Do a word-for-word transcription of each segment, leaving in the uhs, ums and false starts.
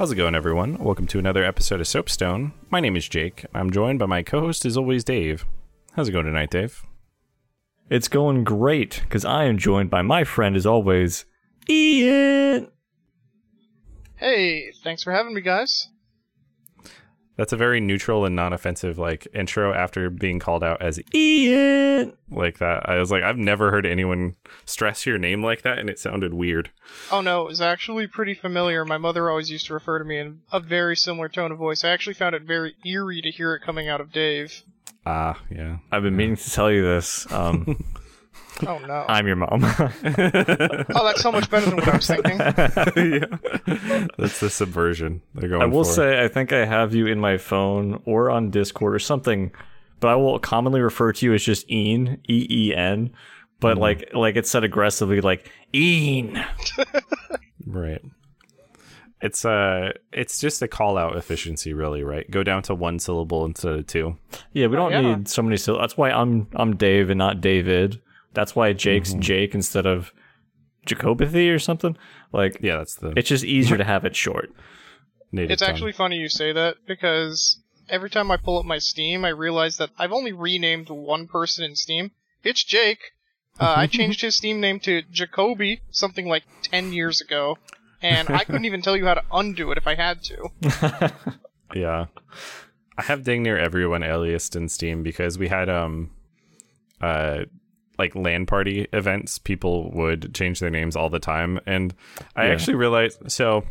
How's it going, everyone? Welcome to another episode of Soapstone. My name is Jake. I'm joined by my co-host, as always, Dave. How's it going tonight, Dave? It's going great, because I am joined by my friend, as always, Ian. Hey, thanks for having me, guys. That's a very neutral and non-offensive like intro after being called out as Ian like that. I was like, I've never heard anyone stress your name like that, and it sounded weird. Oh no, it was actually pretty familiar. My mother always used to refer to me in a very similar tone of voice. I actually found it very eerie to hear it coming out of Dave. Ah, uh, yeah. I've been meaning to tell you this. Um, oh no. I'm your mom. Oh, that's so much better than what I was thinking. Yeah. That's the subversion they're going for. I will for. say, I think I have you in my phone or on Discord or something, but I will commonly refer to you as just Ian, E E N, but mm. like like it's said aggressively, like Ian. Right. It's uh, it's just a call-out efficiency, really, right? Go down to one syllable instead of two. Yeah, we don't oh, yeah. need so many syllables. That's why I'm I'm Dave and not David. That's why Jake's mm-hmm. Jake instead of Jacobithy or something. Like, yeah, that's the. It's just easier to have it short. Native it's tongue. Actually funny you say that, because every time I pull up my Steam, I realize that I've only renamed one person in Steam. It's Jake. Uh, I changed his Steam name to Jacoby something like ten years ago. And I couldn't even tell you how to undo it if I had to. Yeah. I have dang near everyone aliased in Steam because we had, um, uh, like, LAN party events. People would change their names all the time. And I yeah. actually realized... So,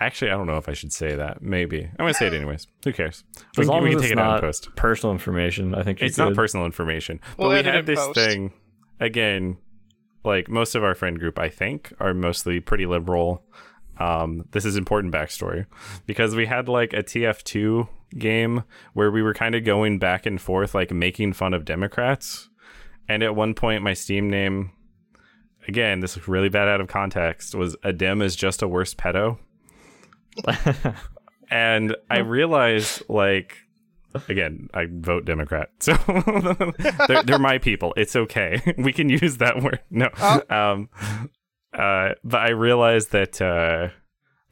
actually, I don't know if I should say that. Maybe. I'm going to say it anyways. Who cares? We, as long we as can take it out in post. Personal information, I think It's good. Not personal information. Well, but we had this post. thing, again... Like, most of our friend group, I think, are mostly pretty liberal. Um, this is important backstory. Because we had, like, a T F two game where we were kind of going back and forth, like, making fun of Democrats. And at one point, my Steam name, again, this is really bad out of context, was A Dem Is Just a Worse Pedo. And I realized, like... Again, I vote Democrat, so they're, they're my people. It's okay. We can use that word. No. Oh. Um, uh, but I realized that uh,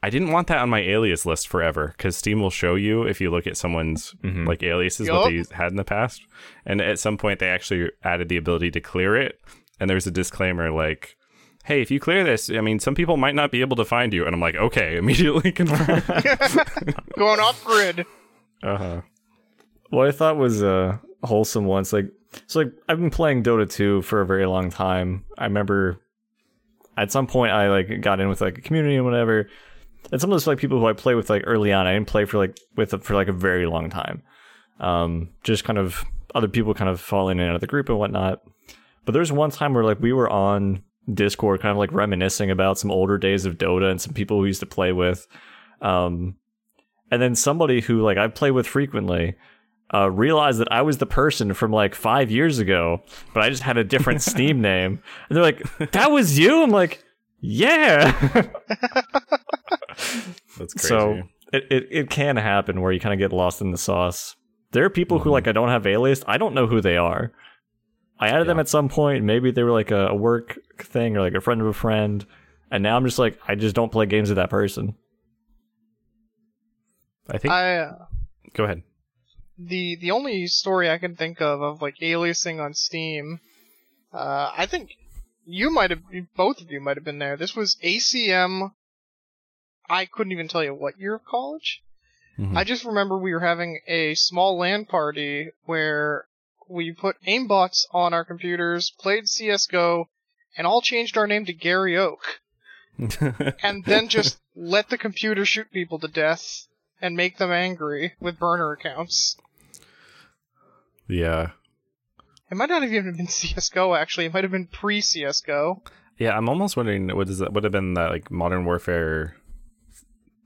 I didn't want that on my alias list forever, because Steam will show you if you look at someone's mm-hmm. like aliases, yep. what they had in the past. And at some point, they actually added the ability to clear it. And there's a disclaimer like, hey, if you clear this, I mean, some people might not be able to find you. And I'm like, okay, immediately confirm. Going off grid. Uh-huh. What I thought was uh, wholesome once, like, so like I've been playing Dota two for a very long time. I remember at some point I like got in with like a community and whatever, and some of those like people who I play with like early on, I didn't play for like with for like a very long time. Um, just kind of other people kind of falling in and out of the group and whatnot. But there's one time where like we were on Discord, kind of like reminiscing about some older days of Dota and some people we used to play with, um, and then somebody who like I play with frequently. Uh, realized that I was the person from like five years ago, but I just had a different Steam name. And they're like, that was you? I'm like, yeah. That's crazy. So it, it, it can happen where you kind of get lost in the sauce. There are people mm-hmm. who like I don't have alias. I don't know who they are. I added yeah. them at some point. Maybe they were like a, a work thing or like a friend of a friend. And now I'm just like, I just don't play games with that person. I think... I, uh... Go ahead. The the only story I can think of of like aliasing on Steam, uh, I think you might have, both of you might have been there. This was A C M. I couldn't even tell you what year of college. Mm-hmm. I just remember we were having a small LAN party where we put aimbots on our computers, played C S G O, and all changed our name to Gary Oak, and then just let the computer shoot people to death and make them angry with burner accounts. Yeah. It might not have even been C S G O, actually. It might have been pre-C S G O. Yeah, I'm almost wondering what is that would have been that like Modern Warfare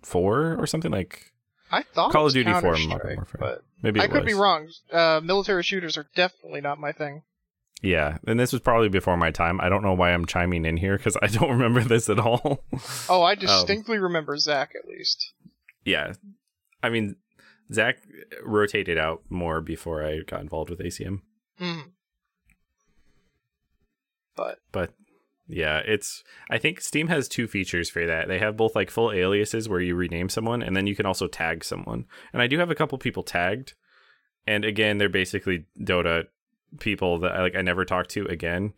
four or something like I thought Call of Duty four and Modern Warfare. But maybe it I could was. be wrong. Uh, military shooters are definitely not my thing. Yeah, and this was probably before my time. I don't know why I'm chiming in here because I don't remember this at all. Oh, I distinctly um, remember Zach at least. Yeah. I mean, Zach rotated out more before I got involved with A C M. Mm. But but Yeah, it's, I think Steam has two features for that. They have both like full aliases where you rename someone, and then you can also tag someone. And I do have a couple people tagged. And again, they're basically Dota people that I, like I never talked to again.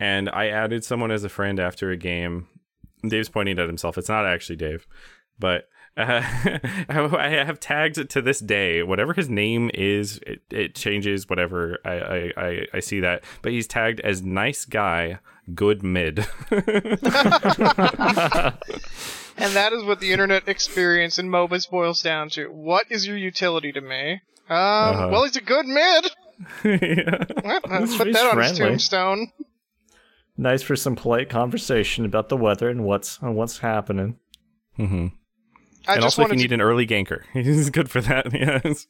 And I added someone as a friend after a game. Dave's pointing at himself. It's not actually Dave, but uh, I have tagged to this day. Whatever his name is, it, it changes. Whatever I, I I see that, but he's tagged as nice guy, good mid. And that is what the internet experience in M O B As boils down to. What is your utility to me? Um, uh-huh. Well, he's a good mid. Yeah. Well, let's put that on friendly. His tombstone. Nice for some polite conversation about the weather and what's and what's happening. Mm-hmm. I and just also, if you to... need an early ganker, he's good for that. Yes.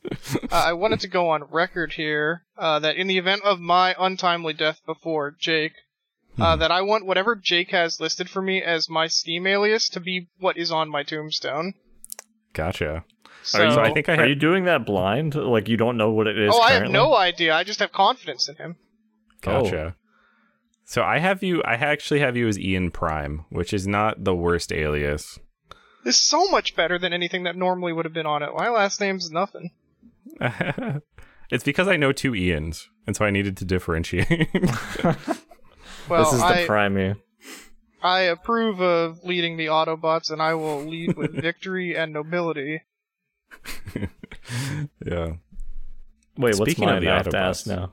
uh, I wanted to go on record here uh, that in the event of my untimely death before Jake, uh, mm-hmm. that I want whatever Jake has listed for me as my Steam alias to be what is on my tombstone. Gotcha. So, are you, so I think I had... are you doing that blind? Like you don't know what it is? Oh, currently? I have no idea. I just have confidence in him. Gotcha. Oh. So I have you, I actually have you as Ian Prime, which is not the worst alias. It's so much better than anything that normally would have been on it. My last name's nothing. It's because I know two Ians, and so I needed to differentiate. Well, this is the I, primary. I approve of leading the Autobots, and I will lead with victory and nobility. Yeah. Wait, Speaking what's mine? Of the I have Autobots, to ask now.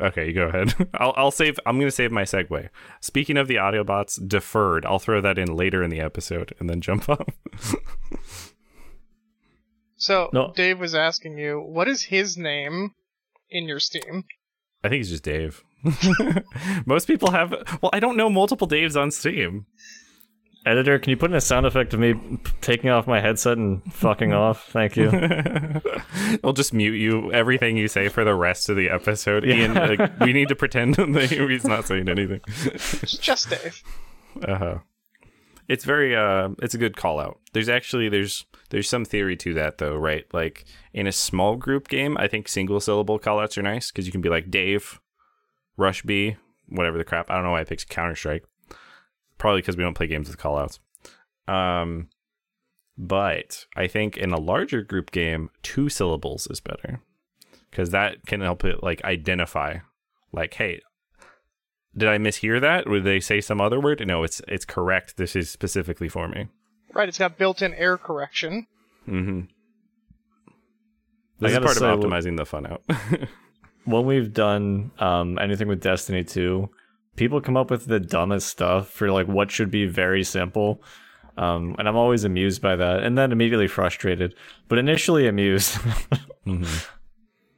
Okay, you go ahead. I'll I'll save. I'm gonna save my segue. Speaking of the Autobots, deferred. I'll throw that in later in the episode and then jump up. So no. Dave was asking you, what is his name in your Steam? I think he's just Dave. Most people have. Well, I don't know multiple Daves on Steam. Editor, can you put in a sound effect of me taking off my headset and fucking off? Thank you. I'll just mute you, everything you say for the rest of the episode. Yeah. Ian, like, we need to pretend that he's not saying anything. It's just Dave. Uh-huh. It's very, uh, it's a good call out. There's actually, there's there's some theory to that though, right? Like in a small group game, I think single syllable call outs are nice because you can be like Dave, Rush B, whatever the crap. I don't know why I picked Counter-Strike. Probably because we don't play games with callouts. Um, but I think in a larger group game, two syllables is better. Because that can help it like identify. Like, hey, did I mishear that? Or did they say some other word? No, it's it's correct. This is specifically for me. Right, it's got built-in error correction. Mm-hmm. This is part of optimizing the fun out. When we've done um, anything with Destiny two... people come up with the dumbest stuff for like what should be very simple, um, and I'm always amused by that, and then immediately frustrated, but initially amused. Mm-hmm.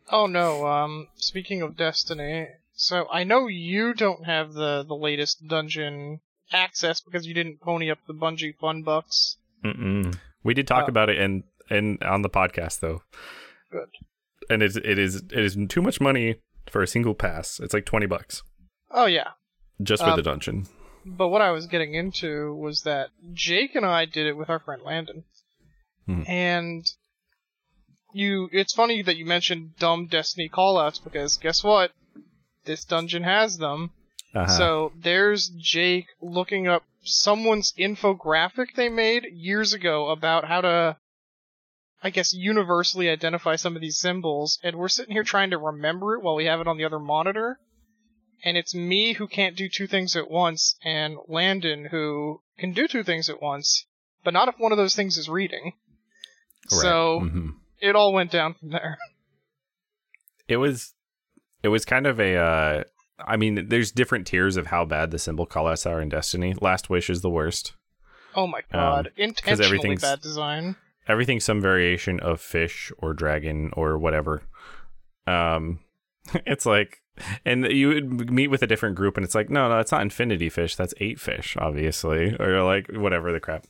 Oh no! Um, speaking of Destiny, so I know you don't have the the latest dungeon access because you didn't pony up the Bungie fun bucks. Mm-mm. We did talk uh, about it and and on the podcast though. Good. And it it is it is too much money for a single pass. It's like twenty bucks. Oh yeah. Just for um, the dungeon. But what I was getting into was that Jake and I did it with our friend Landon. Mm. And you it's funny that you mentioned dumb Destiny callouts because guess what? This dungeon has them. Uh-huh. So there's Jake looking up someone's infographic they made years ago about how to, I guess, universally identify some of these symbols, and we're sitting here trying to remember it while we have it on the other monitor. And it's me who can't do two things at once, and Landon who can do two things at once, but not if one of those things is reading. Right. So mm-hmm. It all went down from there. It was, it was kind of a. Uh, I mean, there's different tiers of how bad the symbol callouts are in Destiny. Last Wish is the worst. Oh my god! Um, Intentionally bad design. Everything's some variation of fish or dragon or whatever. Um, it's like. And you would meet with a different group, and it's like, no, no, it's not infinity fish. That's eight fish, obviously, or like whatever the crap.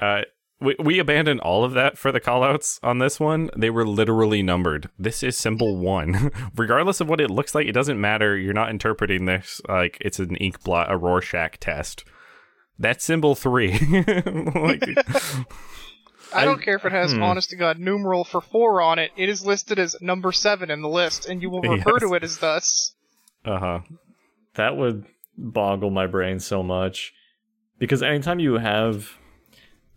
Uh, we we abandoned all of that for the callouts on this one. They were literally numbered. This is symbol one, regardless of what it looks like. It doesn't matter. You're not interpreting this like it's an ink blot, a Rorschach test. That's symbol three. Like, I don't care if it has, hmm. honest to God, numeral for four on it. It is listed as number seven in the list, and you will refer yes. to it as thus. Uh-huh. That would boggle my brain so much, because anytime you have,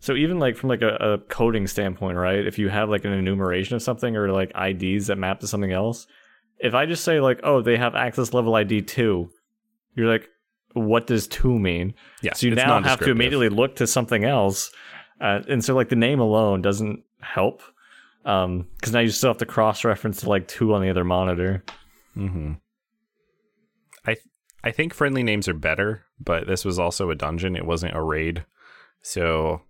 so even like from like a, a coding standpoint, right? If you have like an enumeration of something or like I Ds that map to something else, if I just say like, oh, they have access level I D two, you're like, what does two mean? Yeah, so you now have to immediately look to something else. Uh, and so like the name alone doesn't help, um, because now you still have to cross-reference to like two on the other monitor. Mm-hmm. I th- I think friendly names are better, but this was also a dungeon. It wasn't a raid. So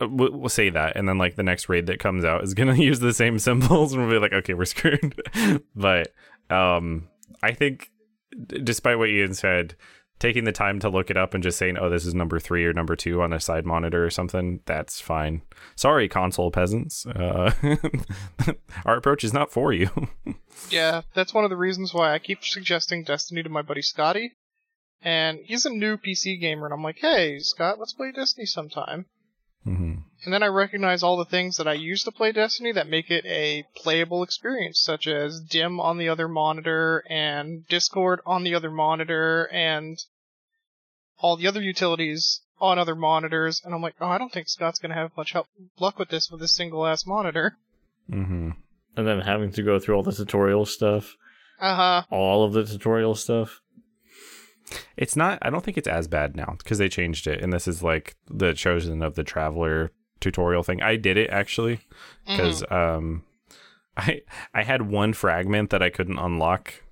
we'll say that. And then like the next raid that comes out is going to use the same symbols and we'll be like, okay, we're screwed. But um, I think d- despite what Ian said, taking the time to look it up and just saying, oh, this is number three or number two on a side monitor or something, that's fine. Sorry, console peasants. Uh, our approach is not for you. Yeah, that's one of the reasons why I keep suggesting Destiny to my buddy Scotty. And he's a new P C gamer, and I'm like, hey, Scott, let's play Destiny sometime. Mm-hmm. And then I recognize all the things that I use to play Destiny that make it a playable experience, such as Dim on the other monitor, and Discord on the other monitor, and all the other utilities on other monitors, and I'm like, oh, I don't think Scott's going to have much help- luck with this with this single-ass monitor. Mm-hmm. And then having to go through all the tutorial stuff. Uh-huh. All of the tutorial stuff. It's not, I don't think it's as bad now, because they changed it, and this is like the Chosen of the Traveler tutorial thing. I did it, actually, because mm. um, I I had one fragment that I couldn't unlock,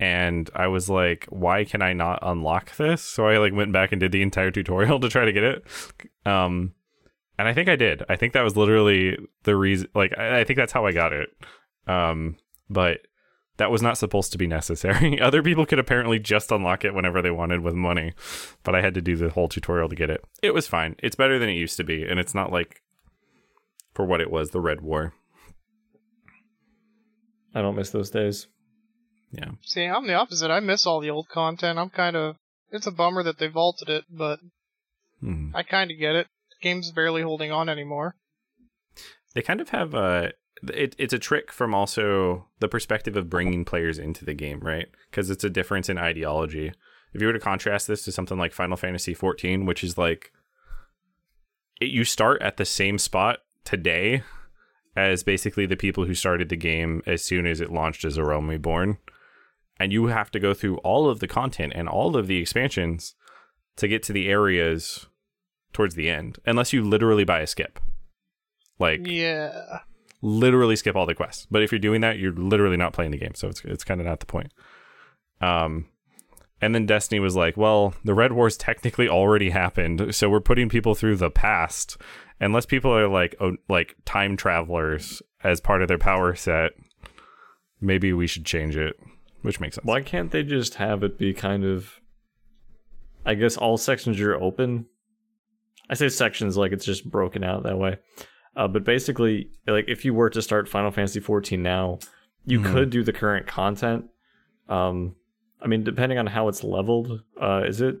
and I was like, why can I not unlock this? So I like went back and did the entire tutorial to try to get it. Um, and I think I did. I think that was literally the reason, like, I, I think that's how I got it. Um, but that was not supposed to be necessary. Other people could apparently just unlock it whenever they wanted with money, but I had to do the whole tutorial to get it. It was fine. It's better than it used to be, and it's not like, for what it was, the Red War. I don't miss those days. Yeah. See, I'm the opposite. I miss all the old content. I'm kind of, it's a bummer that they vaulted it, but hmm. I kind of get it. The game's barely holding on anymore. They kind of have a, It, it's a trick from also the perspective of bringing players into the game, right? Because it's a difference in ideology. If you were to contrast this to something like Final Fantasy fourteen, which is like, it, you start at the same spot today as basically the people who started the game as soon as it launched as a Realm Reborn. And you have to go through all of the content and all of the expansions to get to the areas towards the end, unless you literally buy a skip. Like, yeah. Literally skip all the quests. But if you're doing that, you're literally not playing the game. So it's it's kind of not the point. Um, and then Destiny was like, well, the Red War's technically already happened, so we're putting people through the past. Unless people are like oh, like time travelers as part of their power set, maybe we should change it, which makes sense. Why can't they just have it be kind of, I guess all sections are open? I say sections like it's just broken out that way. Uh, but basically, like if you were to start Final Fantasy fourteen now, you mm-hmm. could do the current content. Um, I mean, depending on how it's leveled, uh, is it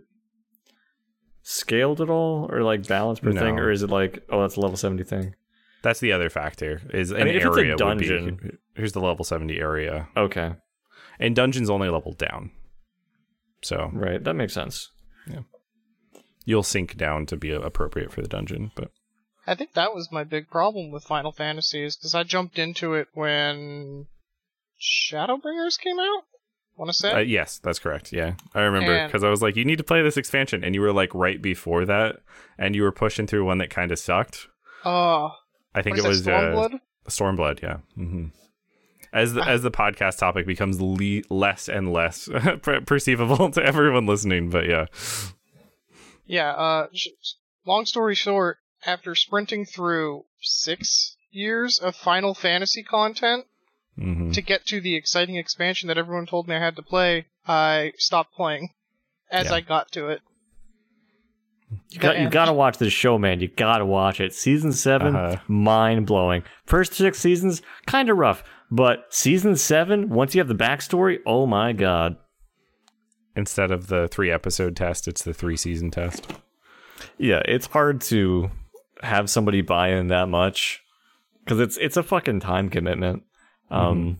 scaled at all, or like balanced per no. thing, or is it like, oh, that's a level seventy thing? That's the other factor. Is an I mean, if area it's a dungeon, would be, here's the level seventy area. Okay, and dungeons only level down. So right, that makes sense. Yeah, you'll sink down to be appropriate for the dungeon, but. I think that was my big problem with Final Fantasy, is because I jumped into it when Shadowbringers came out, I want to say? Uh, yes, that's correct, yeah. I remember, because I was like, you need to play this expansion, and you were like right before that, and you were pushing through one that kind of sucked. Oh. Uh, I think it was Stormblood? Uh, Stormblood, yeah. Mm-hmm. As the, uh, as the podcast topic becomes le- less and less per- perceivable to everyone listening, but yeah. Yeah, uh, sh- long story short, after sprinting through six years of Final Fantasy content mm-hmm. to get to the exciting expansion that everyone told me I had to play, I stopped playing as yeah. I got to it. You got, you gotta watch this show, man. You gotta watch it. Season seven, uh-huh. mind-blowing. First six seasons, kind of rough, but season seven, once you have the backstory, oh my god. Instead of the three-episode test, it's the three-season test. Yeah, it's hard to have somebody buy in that much, because it's it's a fucking time commitment. Um, mm-hmm.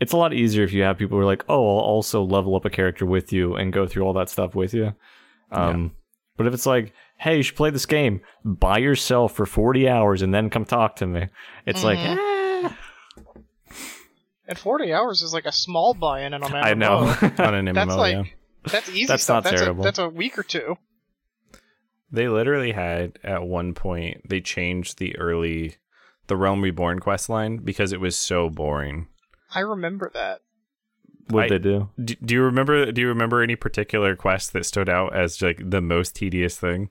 it's a lot easier if you have people who are like, oh, I'll also level up a character with you and go through all that stuff with you. Um, yeah. But if it's like, hey, you should play this game by yourself for forty hours and then come talk to me. It's mm-hmm. like, eh. And forty hours is like a small buy-in on an M M O. I know. On an M M O, that's like, yeah. That's easy that's stuff. Not that's terrible. A, that's a week or two. They literally had, at one point, they changed the early, the Realm Reborn quest line because it was so boring. I remember that. What did they do? do? Do you remember? Do you remember any particular quest that stood out as like the most tedious thing?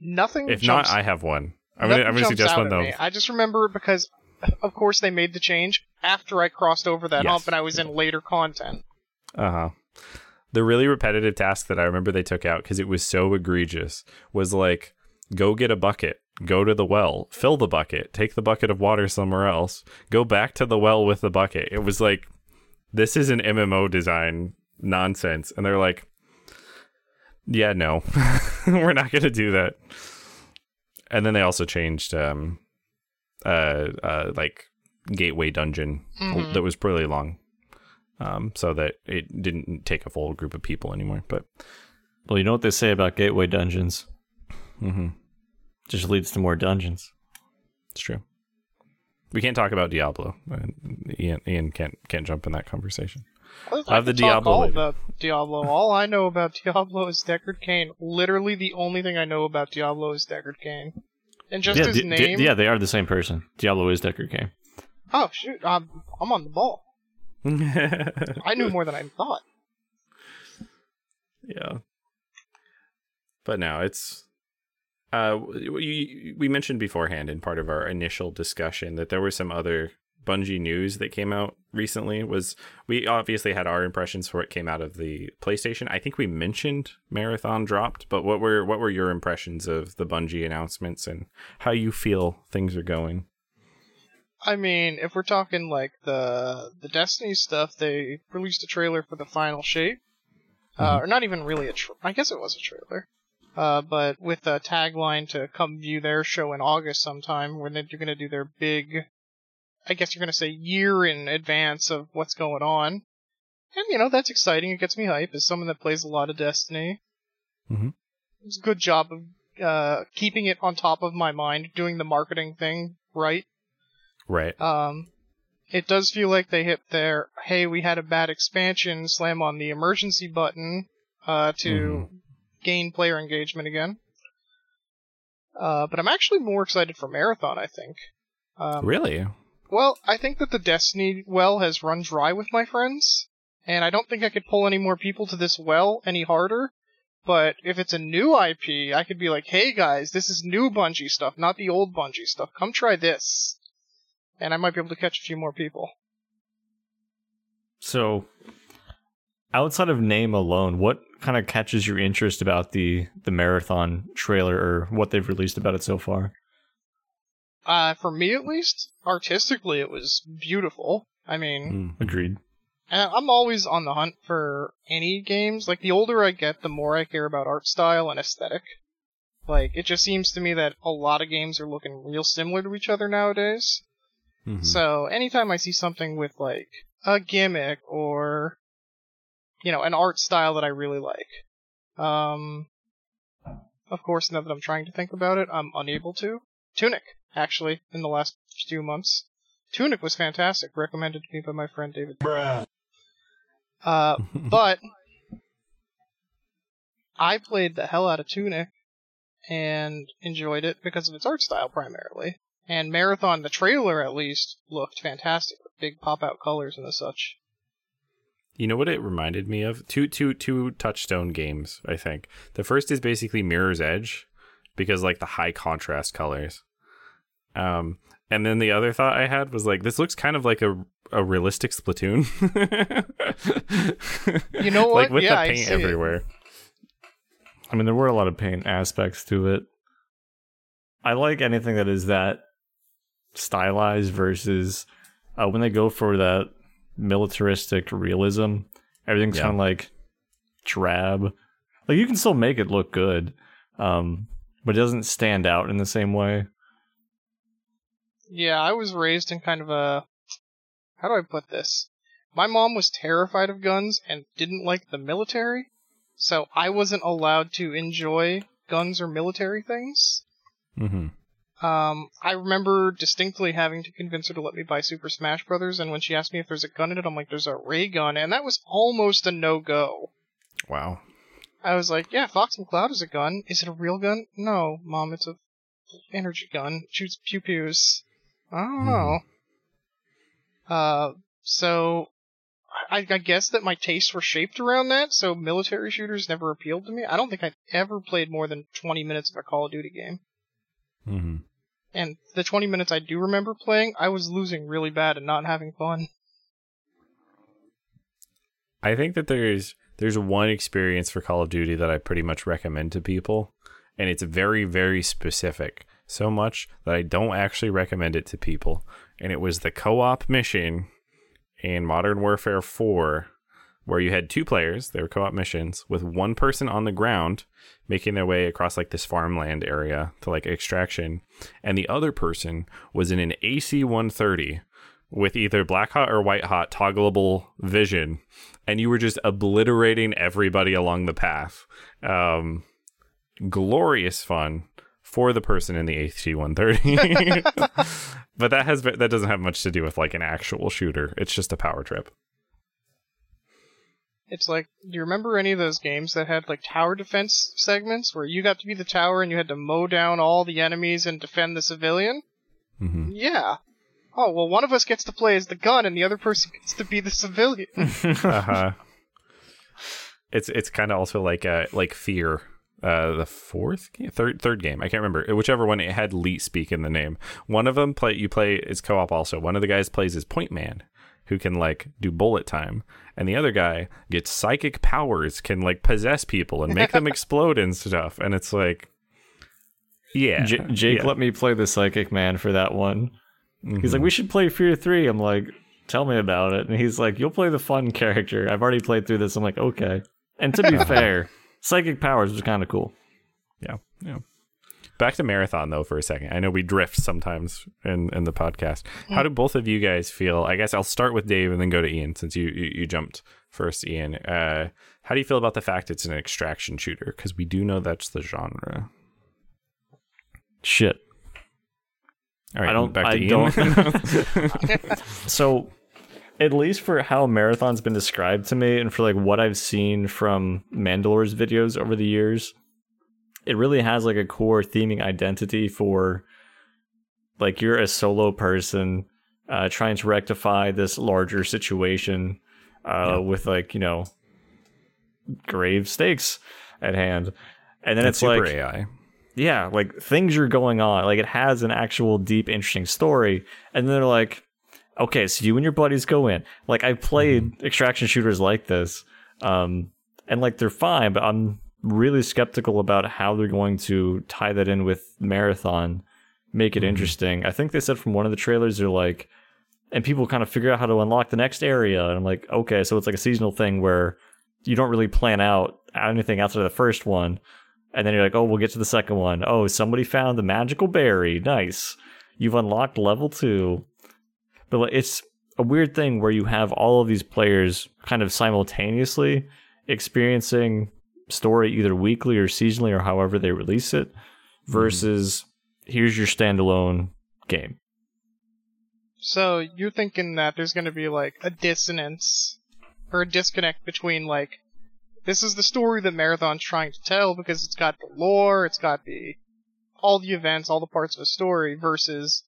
Nothing. If jumps, not, I have one. I'm gonna, I'm gonna suggest one though. Me. I just remember because, of course, they made the change after I crossed over that yes. hump and I was in later content. Uh huh. The really repetitive task that I remember they took out because it was so egregious was like, go get a bucket. Go to the well, fill the bucket, take the bucket of water somewhere else, go back to the well with the bucket. It was like, this is an M M O design nonsense. And they're like, yeah, no, we're not going to do that. And then they also changed um, uh, uh, like gateway dungeon mm-hmm. that was pretty long um, so that it didn't take a full group of people anymore. But well, you know what they say about gateway dungeons. Mm-hmm. Just leads to more dungeons. It's true. We can't talk about Diablo. Ian, Ian can't can't jump in that conversation. Well, I have the Diablo. All about Diablo. All I know about Diablo is Deckard Cain. Literally, the only thing I know about Diablo is Deckard Cain, and just yeah, his d- name. D- yeah, they are the same person. Diablo is Deckard Cain. Oh shoot! I'm I'm on the ball. I knew more than I thought. Yeah, but now it's. Uh, we, we mentioned beforehand in part of our initial discussion that there were some other Bungie news that came out recently. Was we obviously had our impressions for what came out of the PlayStation. I think we mentioned Marathon dropped, but what were what were your impressions of the Bungie announcements and how you feel things are going? I mean, if we're talking like the the Destiny stuff, they released a trailer for the final shape, mm-hmm. uh, or not even really a. Tra- I guess it was a trailer. Uh, but with a tagline to come view their show in August sometime, when they're going to do their big, I guess you're going to say year in advance of what's going on. And, you know, that's exciting. It gets me hype as someone that plays a lot of Destiny. Mm-hmm. It's a good job of uh, keeping it on top of my mind, doing the marketing thing right. Right. Um, it does feel like they hit their, hey, we had a bad expansion, slam on the emergency button uh, to... Mm-hmm. gain player engagement again. Uh, but I'm actually more excited for Marathon, I think. Um, really? Well, I think that the Destiny well has run dry with my friends, and I don't think I could pull any more people to this well any harder, but if it's a new I P, I could be like, hey guys, this is new Bungie stuff, not the old Bungie stuff. Come try this. And I might be able to catch a few more people. So, outside of name alone, what kind of catches your interest about the the Marathon trailer or what they've released about it so far? Uh, for me at least, artistically it was beautiful. I mean, mm, agreed. I'm always on the hunt for any games. Like the older I get, the more I care about art style and aesthetic. Like it just seems to me that a lot of games are looking real similar to each other nowadays. Mm-hmm. So anytime I see something with like a gimmick or you know, an art style that I really like. Um, of course, now that I'm trying to think about it, I'm unable to. Tunic, actually, in the last few months. Tunic was fantastic, recommended to me by my friend David. Bruh. Uh, but, I played the hell out of Tunic, and enjoyed it because of its art style, primarily. And Marathon, the trailer at least, looked fantastic, with big pop-out colors and such. You know what it reminded me of? Two, two, two Touchstone games, I think. The first is basically Mirror's Edge, because, like, the high contrast colors. Um, and then the other thought I had was, like, this looks kind of like a a realistic Splatoon. You know what? Like, with yeah, the paint I everywhere. It. I mean, there were a lot of paint aspects to it. I like anything that is that stylized versus uh, when they go for that militaristic realism, everything's yeah. kind of like drab. Like you can still make it look good, um but it doesn't stand out in the same way. Yeah, I was raised in kind of a how do I put this? My mom was terrified of guns and didn't like the military, so I wasn't allowed to enjoy guns or military things. Mm-hmm. Um, I remember distinctly having to convince her to let me buy Super Smash Brothers, and when she asked me if there's a gun in it, I'm like, there's a ray gun, and that was almost a no-go. Wow. I was like, yeah, Fox and Cloud is a gun. Is it a real gun? No, Mom, it's a energy gun. It shoots pew-pews. I don't mm-hmm. know. Uh, so, I, I guess that my tastes were shaped around that, so military shooters never appealed to me. I don't think I've ever played more than twenty minutes of a Call of Duty game. Mm-hmm. And the twenty minutes I do remember playing, I was losing really bad and not having fun. I think that there's there's one experience for Call of Duty that I pretty much recommend to people, and it's very, very specific. So much that I don't actually recommend it to people. And it was the co-op mission in Modern Warfare four, where you had two players, they were co-op missions, with one person on the ground making their way across like this farmland area to like extraction. And the other person was in an A C one thirty with either black hot or white hot toggleable vision. And you were just obliterating everybody along the path. Um, glorious fun for the person in the A C one thirty. But that has that doesn't have much to do with like an actual shooter. It's just a power trip. It's like, do you remember any of those games that had, like, tower defense segments where you got to be the tower and you had to mow down all the enemies and defend the civilian? Mm-hmm. Yeah. Oh, well, one of us gets to play as the gun and the other person gets to be the civilian. uh-huh. It's it's kind of also like uh, like Fear, uh, the fourth game? Third, third game. I can't remember. Whichever one, it had Leet Speak in the name. One of them, play you play, it's co-op also. One of the guys plays as Point Man, who can, like, do bullet time. And the other guy gets psychic powers, can, like, possess people and make them explode and stuff. And it's like, yeah. J- Jake yeah. let me play the psychic man for that one. Mm-hmm. He's like, we should play Fear three. I'm like, tell me about it. And he's like, you'll play the fun character. I've already played through this. I'm like, okay. And to be fair, psychic powers was kind of cool. Yeah, yeah. Back to Marathon, though, for a second. I know we drift sometimes in, in the podcast. How do both of you guys feel? I guess I'll start with Dave and then go to Ian, since you, you, you jumped first, Ian. Uh, how do you feel about the fact it's an extraction shooter? Because we do know that's the genre. Shit. All right, I don't, back to I Ian. Don't. So, at least for how Marathon's been described to me and for like what I've seen from Mandalore's videos over the years, it really has like a core theming identity for like you're a solo person uh, trying to rectify this larger situation uh, yeah. with like, you know, grave stakes at hand. And then and it's super like, A I. Yeah, like things are going on. Like it has an actual deep, interesting story. And then they're like, okay, so you and your buddies go in. Like I played mm-hmm. extraction shooters like this um, and like they're fine, but I'm really skeptical about how they're going to tie that in with Marathon, make it mm-hmm. interesting. I think they said from one of the trailers, they're like, and people kind of figure out how to unlock the next area. And I'm like, okay, so it's like a seasonal thing where you don't really plan out anything outside of the first one. And then you're like, oh, we'll get to the second one. Oh, somebody found the magical berry. Nice. You've unlocked level two. But it's a weird thing where you have all of these players kind of simultaneously experiencing story either weekly or seasonally or however they release it versus mm. here's your standalone game. So you're thinking that there's going to be like a dissonance or a disconnect between like this is the story that Marathon's trying to tell because it's got the lore, it's got the all the events, all the parts of a story versus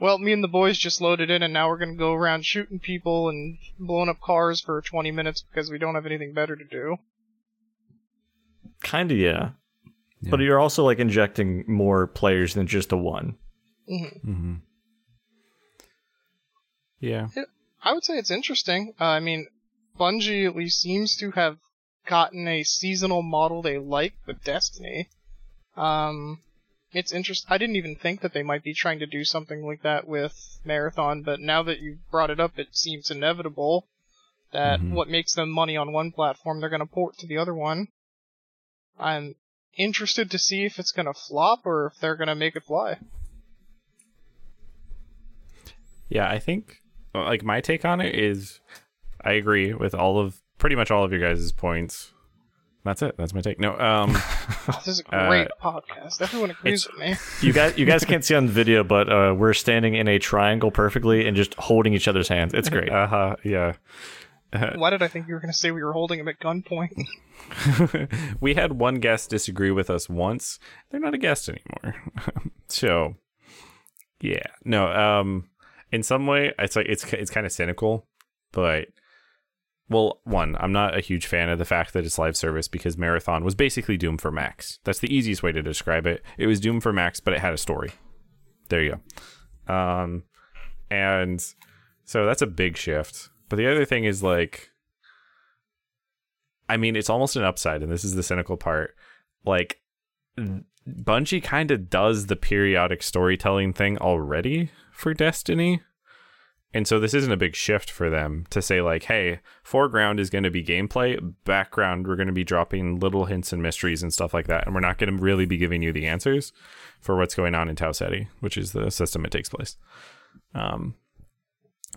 well, me and the boys just loaded in and now we're going to go around shooting people and blowing up cars for twenty minutes because we don't have anything better to do. Kind of, yeah. yeah. But you're also, like, injecting more players than just the one. Mm-hmm. Mm-hmm. Yeah. It, I would say it's interesting. Uh, I mean, Bungie at least seems to have gotten a seasonal model they like with Destiny. Um, it's interesting. I didn't even think that they might be trying to do something like that with Marathon, but now that you brought it up, it seems inevitable that mm-hmm. what makes them money on one platform, they're going to port to the other one. I'm interested to see if it's going to flop or if they're going to make it fly. Yeah, I think like my take on it is I agree with all of pretty much all of your guys' points. That's it. That's my take. No, um, this is a great uh, podcast. Everyone agrees with me. You guys, you guys can't see on the video, but uh, we're standing in a triangle perfectly and just holding each other's hands. It's great. Uh huh. Yeah. Why did I think you were going to say we were holding him at gunpoint? We had one guest disagree with us once. They're not a guest anymore. So, yeah. No, um, in some way, it's like it's it's kind of cynical, but, well, one, I'm not a huge fan of the fact that it's live service because Marathon was basically Doom for Max. That's the easiest way to describe it. It was Doom for Max, but it had a story. There you go. Um, and so that's a big shift. But the other thing is, like, I mean, it's almost an upside, and this is the cynical part. Like, Bungie kind of does the periodic storytelling thing already for Destiny. And so this isn't a big shift for them to say, like, hey, foreground is going to be gameplay, background, we're going to be dropping little hints and mysteries and stuff like that. And we're not going to really be giving you the answers for what's going on in Tau Ceti, which is the system it takes place. Um,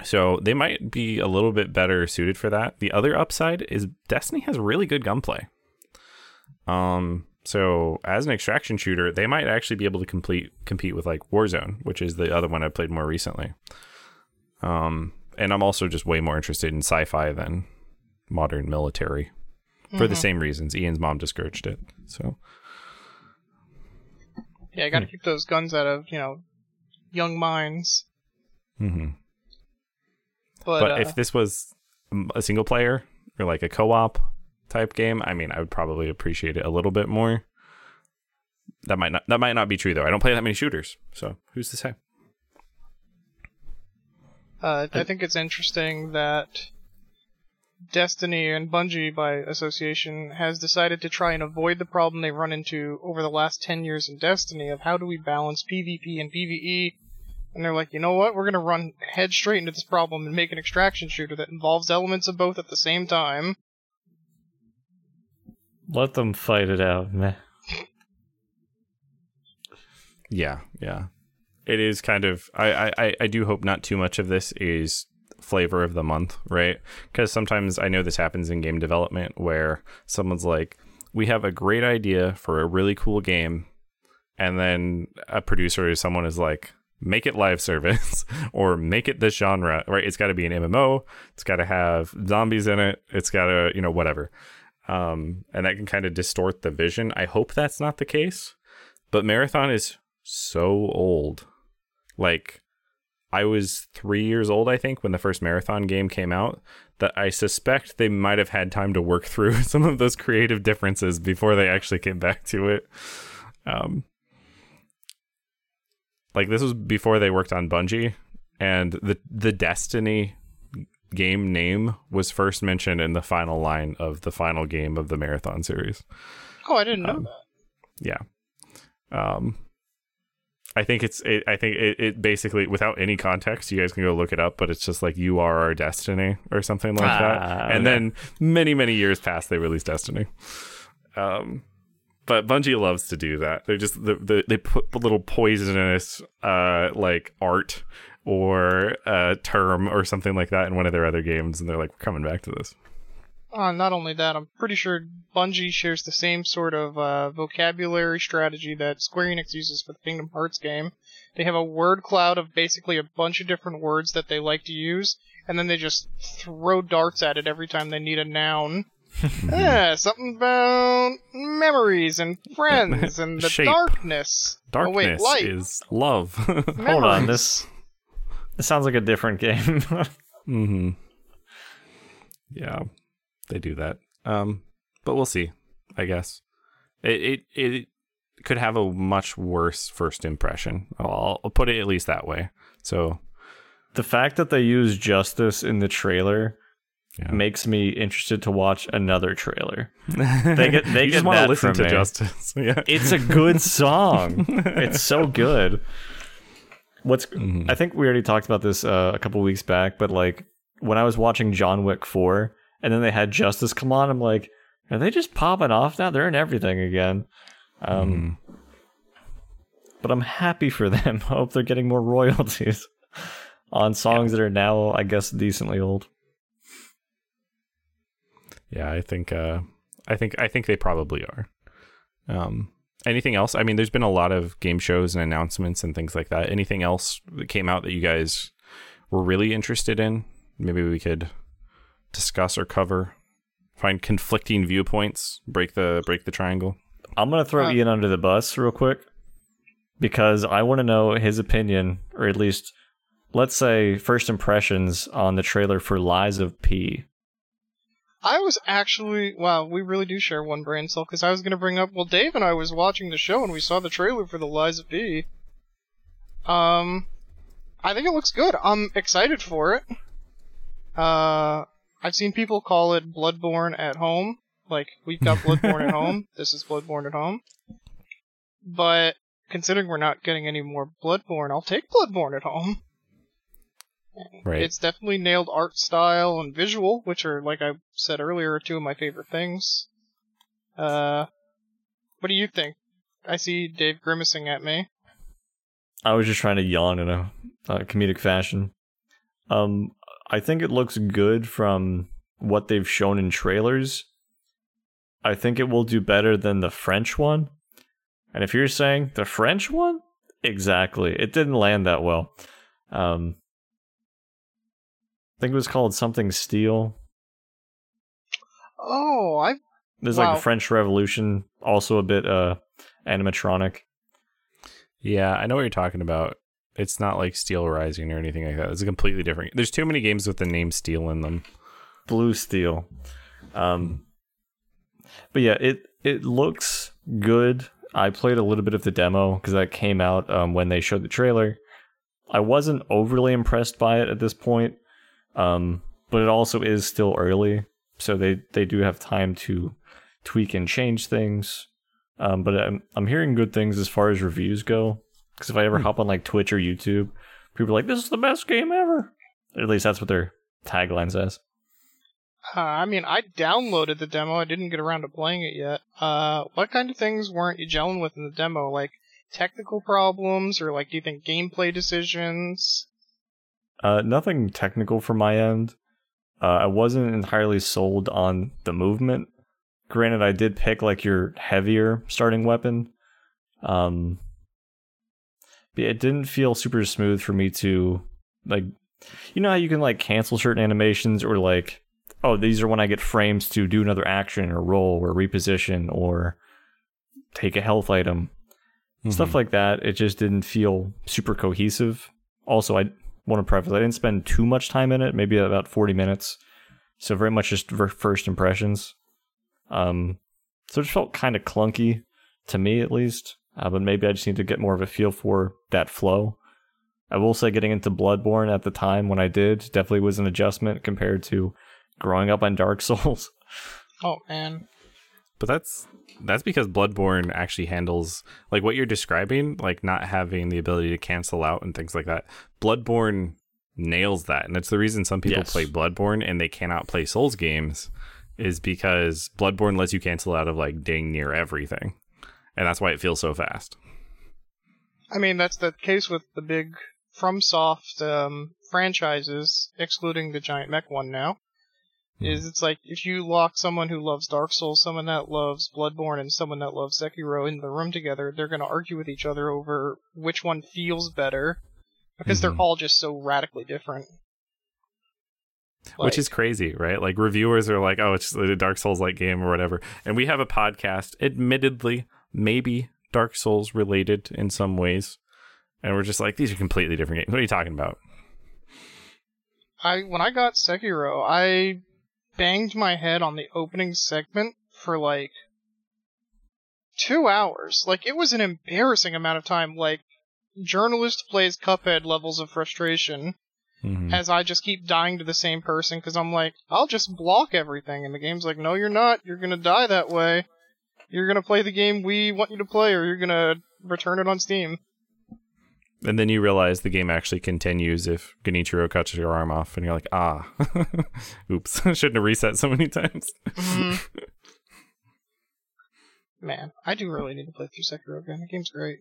So they might be a little bit better suited for that. The other upside is Destiny has really good gunplay. Um, so as an extraction shooter, they might actually be able to complete compete with like Warzone, which is the other one I played more recently. Um, and I'm also just way more interested in sci-fi than modern military mm-hmm. for the same reasons. Ian's mom discouraged it. So yeah, I got to hmm. keep those guns out of, you know, young minds. Mm-hmm. But, but uh, if this was a single player or like a co-op type game, I mean, I would probably appreciate it a little bit more. That might not that might not be true, though. I don't play that many shooters, so who's to say? Uh, I think it's interesting that Destiny and Bungie, by association, has decided to try and avoid the problem they run into over the last ten years in Destiny of how do we balance PvP and PvE. And they're like, you know what? We're going to run head straight into this problem and make an extraction shooter that involves elements of both at the same time. Let them fight it out, man. Yeah, yeah. It is kind of... I, I, I do hope not too much of this is flavor of the month, right? Because sometimes I know this happens in game development where someone's like, we have a great idea for a really cool game. And then a producer or someone is like, make it live service or make it this genre, right? It's got to be an M M O. It's got to have zombies in it. It's got to, you know, whatever. Um, and that can kind of distort the vision. I hope that's not the case, but Marathon is so old. Like, I was three years old, I think, when the first Marathon game came out, that I suspect they might have had time to work through some of those creative differences before they actually came back to it. Um, Like, this was before they worked on Bungie, and the the Destiny game name was first mentioned in the final line of the final game of the Marathon series. Oh, I didn't um, know that. Yeah. Um, I think it's, it, I think it, it basically, without any context, you guys can go look it up, but it's just like, you are our destiny or something like ah, that. And okay. Then many, many years past, they released Destiny. Um. But Bungie loves to do that. They're just the, the, they put little poisonous uh, like art or uh, term or something like that in one of their other games, and they're like, we're coming back to this. Uh, not only that, I'm pretty sure Bungie shares the same sort of uh, vocabulary strategy that Square Enix uses for the Kingdom Hearts game. They have a word cloud of basically a bunch of different words that they like to use, and then they just throw darts at it every time they need a noun. Yeah, something about memories and friends and the Shape. darkness. Darkness oh, wait, light. Is love. Hold on, this, this sounds like a different game. mm-hmm. Yeah, they do that. Um, but we'll see, I guess. It, it it could have a much worse first impression. I'll, I'll put it at least that way. So, the fact that they use Justice in the trailer... Yeah. Makes me interested to watch another trailer. They get they you get just that listen from to me. Justice. Yeah. It's a good song. It's so good. What's mm-hmm. I think we already talked about this uh, a couple weeks back, but like when I was watching John Wick four, and then they had Justice come on, I'm like, are they just popping off now? They're in everything again. Um, mm. But I'm happy for them. I hope they're getting more royalties. on songs yeah. that are now, I guess, decently old. Yeah, I think uh, I think I think they probably are. Um, anything else? I mean, there's been a lot of game shows and announcements and things like that. Anything else that came out that you guys were really interested in? Maybe we could discuss or cover. Find conflicting viewpoints. Break the break the triangle. I'm gonna throw uh, Ian under the bus real quick because I want to know his opinion, or at least let's say first impressions on the trailer for Lies of P. I was actually... Wow, we really do share one brain cell, because I was going to bring up... Well, Dave and I was watching the show, and we saw the trailer for The Lies of P. Um, I think it looks good. I'm excited for it. Uh, I've seen people call it Bloodborne at home. Like, we've got Bloodborne at home. This is Bloodborne at home. But, considering we're not getting any more Bloodborne, I'll take Bloodborne at home. Right. It's definitely nailed art style and visual, which are, like I said earlier, are two of my favorite things. Uh, what do you think? I see Dave grimacing at me. I was just trying to yawn in a uh, comedic fashion. Um, I think it looks good from what they've shown in trailers. I think it will do better than the French one. And if you're saying the French one? Exactly. It didn't land that well. Um... I think it was called something Steel. Oh, I... There's wow. like the French Revolution, also a bit uh, animatronic. Yeah, I know what you're talking about. It's not like Steel Rising or anything like that. It's a completely different... There's too many games with the name Steel in them. Blue Steel. Um, but yeah, it, it looks good. I played a little bit of the demo, because that came out um, when they showed the trailer. I wasn't overly impressed by it at this point. Um, but it also is still early, so they, they do have time to tweak and change things. Um, but I'm I'm hearing good things as far as reviews go. Because if I ever hop on like Twitch or YouTube, people are like, "This is the best game ever." Or at least that's what their tagline says. Uh, I mean, I downloaded the demo. I didn't get around to playing it yet. Uh, what kind of things weren't you gelling with in the demo? Like technical problems, or like do you think gameplay decisions? Uh, nothing technical from my end. Uh, I wasn't entirely sold on the movement. Granted, I did pick like your heavier starting weapon. Um, but it didn't feel super smooth for me to like. You know how you can like cancel certain animations, or like, oh, these are when I get frames to do another action or roll or reposition or take a health item, mm-hmm. stuff like that. It just didn't feel super cohesive. Also, I. want to preface, I didn't spend too much time in it, maybe about forty minutes. So very much just first impressions. Um, so it just felt kind of clunky, to me at least. Uh, but maybe I just need to get more of a feel for that flow. I will say getting into Bloodborne at the time when I did definitely was an adjustment compared to growing up on Dark Souls. Oh, man. But that's that's because Bloodborne actually handles, like, what you're describing, like not having the ability to cancel out and things like that. Bloodborne nails that, and it's the reason some people yes. play Bloodborne and they cannot play Souls games, is because Bloodborne lets you cancel out of like dang near everything, and that's why it feels so fast. I mean, that's the case with the big FromSoft um, franchises, excluding the giant mech one now. Is it's like, if you lock someone who loves Dark Souls, someone that loves Bloodborne, and someone that loves Sekiro in the room together, they're going to argue with each other over which one feels better, because mm-hmm. they're all just so radically different. Like, which is crazy, right? Like, reviewers are like, oh, it's just a Dark Souls-like game or whatever. And we have a podcast, admittedly, maybe Dark Souls-related in some ways. And we're just like, these are completely different games. What are you talking about? I When I got Sekiro, I... banged my head on the opening segment for like two hours. Like, it was an embarrassing amount of time. Like, journalist plays Cuphead levels of frustration mm-hmm. as I just keep dying to the same person, because I'm like, I'll just block everything. And the game's like, no, you're not. You're going to die that way. You're going to play the game we want you to play, or you're going to return it on Steam. And then you realize the game actually continues if Genichiro cuts your arm off, and you're like, ah, oops, shouldn't have reset so many times. mm-hmm. Man, I do really need to play through Sekiro again. The game's great.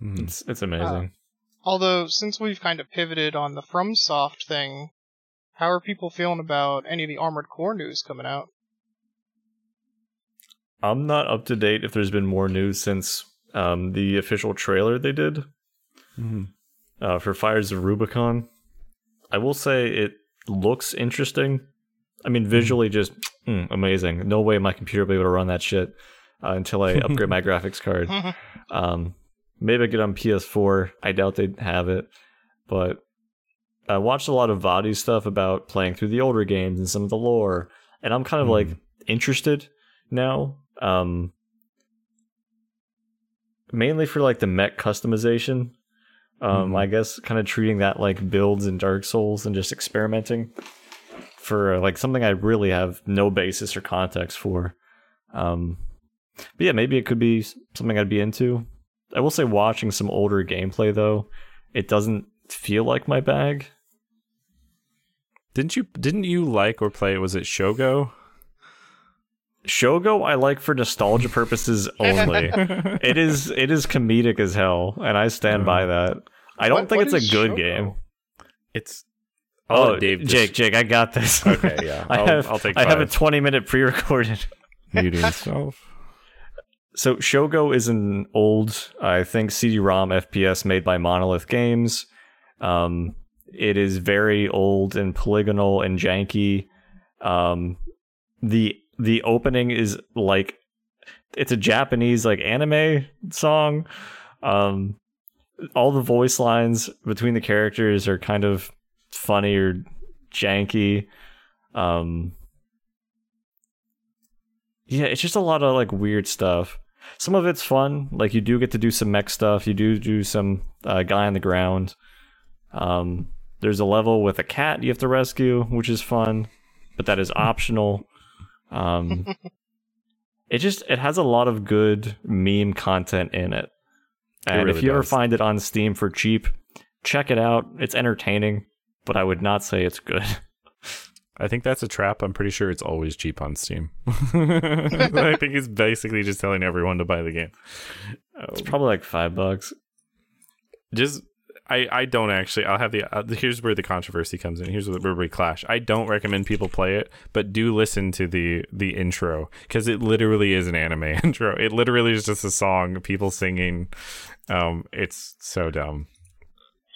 It's it's amazing. Uh, Although, since we've kind of pivoted on the FromSoft thing, how are people feeling about any of the Armored Core news coming out? I'm not up to date if there's been more news since um, the official trailer they did mm-hmm. uh, for Fires of Rubicon. I will say it looks interesting. I mean, visually just mm, amazing. No way my computer will be able to run that shit uh, until I upgrade my graphics card. Um, maybe I get on P S four. I doubt they'd have it. But I watched a lot of Vadi stuff about playing through the older games and some of the lore. And I'm kind of mm. like interested now. Um, mainly for like the mech customization. Um, mm-hmm. I guess kind of treating that like builds in Dark Souls and just experimenting for like something I really have no basis or context for. Um, but yeah, maybe it could be something I'd be into. I will say watching some older gameplay though, it doesn't feel like my bag. Didn't you didn't you like or play, was it Shogo? Shogo I like for nostalgia purposes only. it is it is comedic as hell, and I stand mm. by that. I don't what, think what it's a good Shogo? Game. It's oh, oh Dave just... Jake, Jake, I got this. Okay, yeah. I'll, I have I'll take five. I have a twenty minute pre-recorded. Muting yourself. So Shogo is an old, I think, C D ROM F P S made by Monolith Games. Um, it is very old and polygonal and janky. Um, the The opening is like it's a Japanese like anime song. Um, all the voice lines between the characters are kind of funny or janky. Um, yeah, it's just a lot of like weird stuff. Some of it's fun. Like you do get to do some mech stuff. You do do some uh, guy on the ground. Um, there's a level with a cat you have to rescue, which is fun, but that is optional. Um, it just, it has a lot of good meme content in it. And it really if you does. ever find it on Steam for cheap, check it out. It's entertaining, but I would not say it's good. I think that's a trap. I'm pretty sure it's always cheap on Steam. I think it's basically just telling everyone to buy the game. Oh. It's probably like five bucks. Just, I, I don't actually, I'll have the, uh, here's where the controversy comes in. Here's where we clash. I don't recommend people play it, but do listen to the, the intro, because it literally is an anime intro. It literally is just a song, people singing. Um, It's so dumb.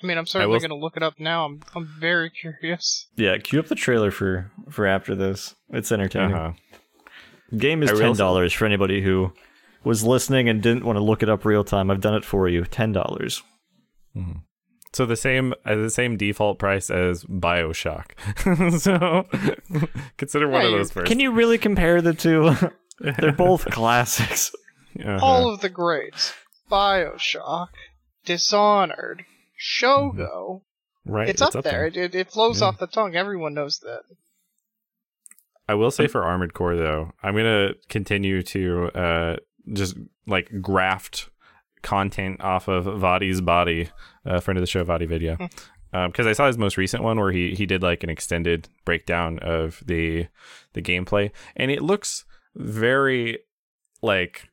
I mean, I'm certainly going to look it up now. I'm I'm very curious. Yeah, queue up the trailer for, for after this. It's entertaining. Uh-huh. Game is ten dollars also- for anybody who was listening and didn't want to look it up real time. I've done it for you. ten dollars. Mm-hmm. So the same uh, the same default price as Bioshock. So consider one yeah, of those first. Can you really compare the two? They're both classics. Uh-huh. All of the greats. Bioshock, Dishonored, Shogo. Right, it's, it's up, up there. there. It, it flows yeah. off the tongue. Everyone knows that. I will say for Armored Core, though, I'm going to continue to uh, just like graft content off of Vadi's body, a uh, friend of the show, Vadi Vidya, because um, I saw his most recent one where he he did like an extended breakdown of the the gameplay, and it looks very like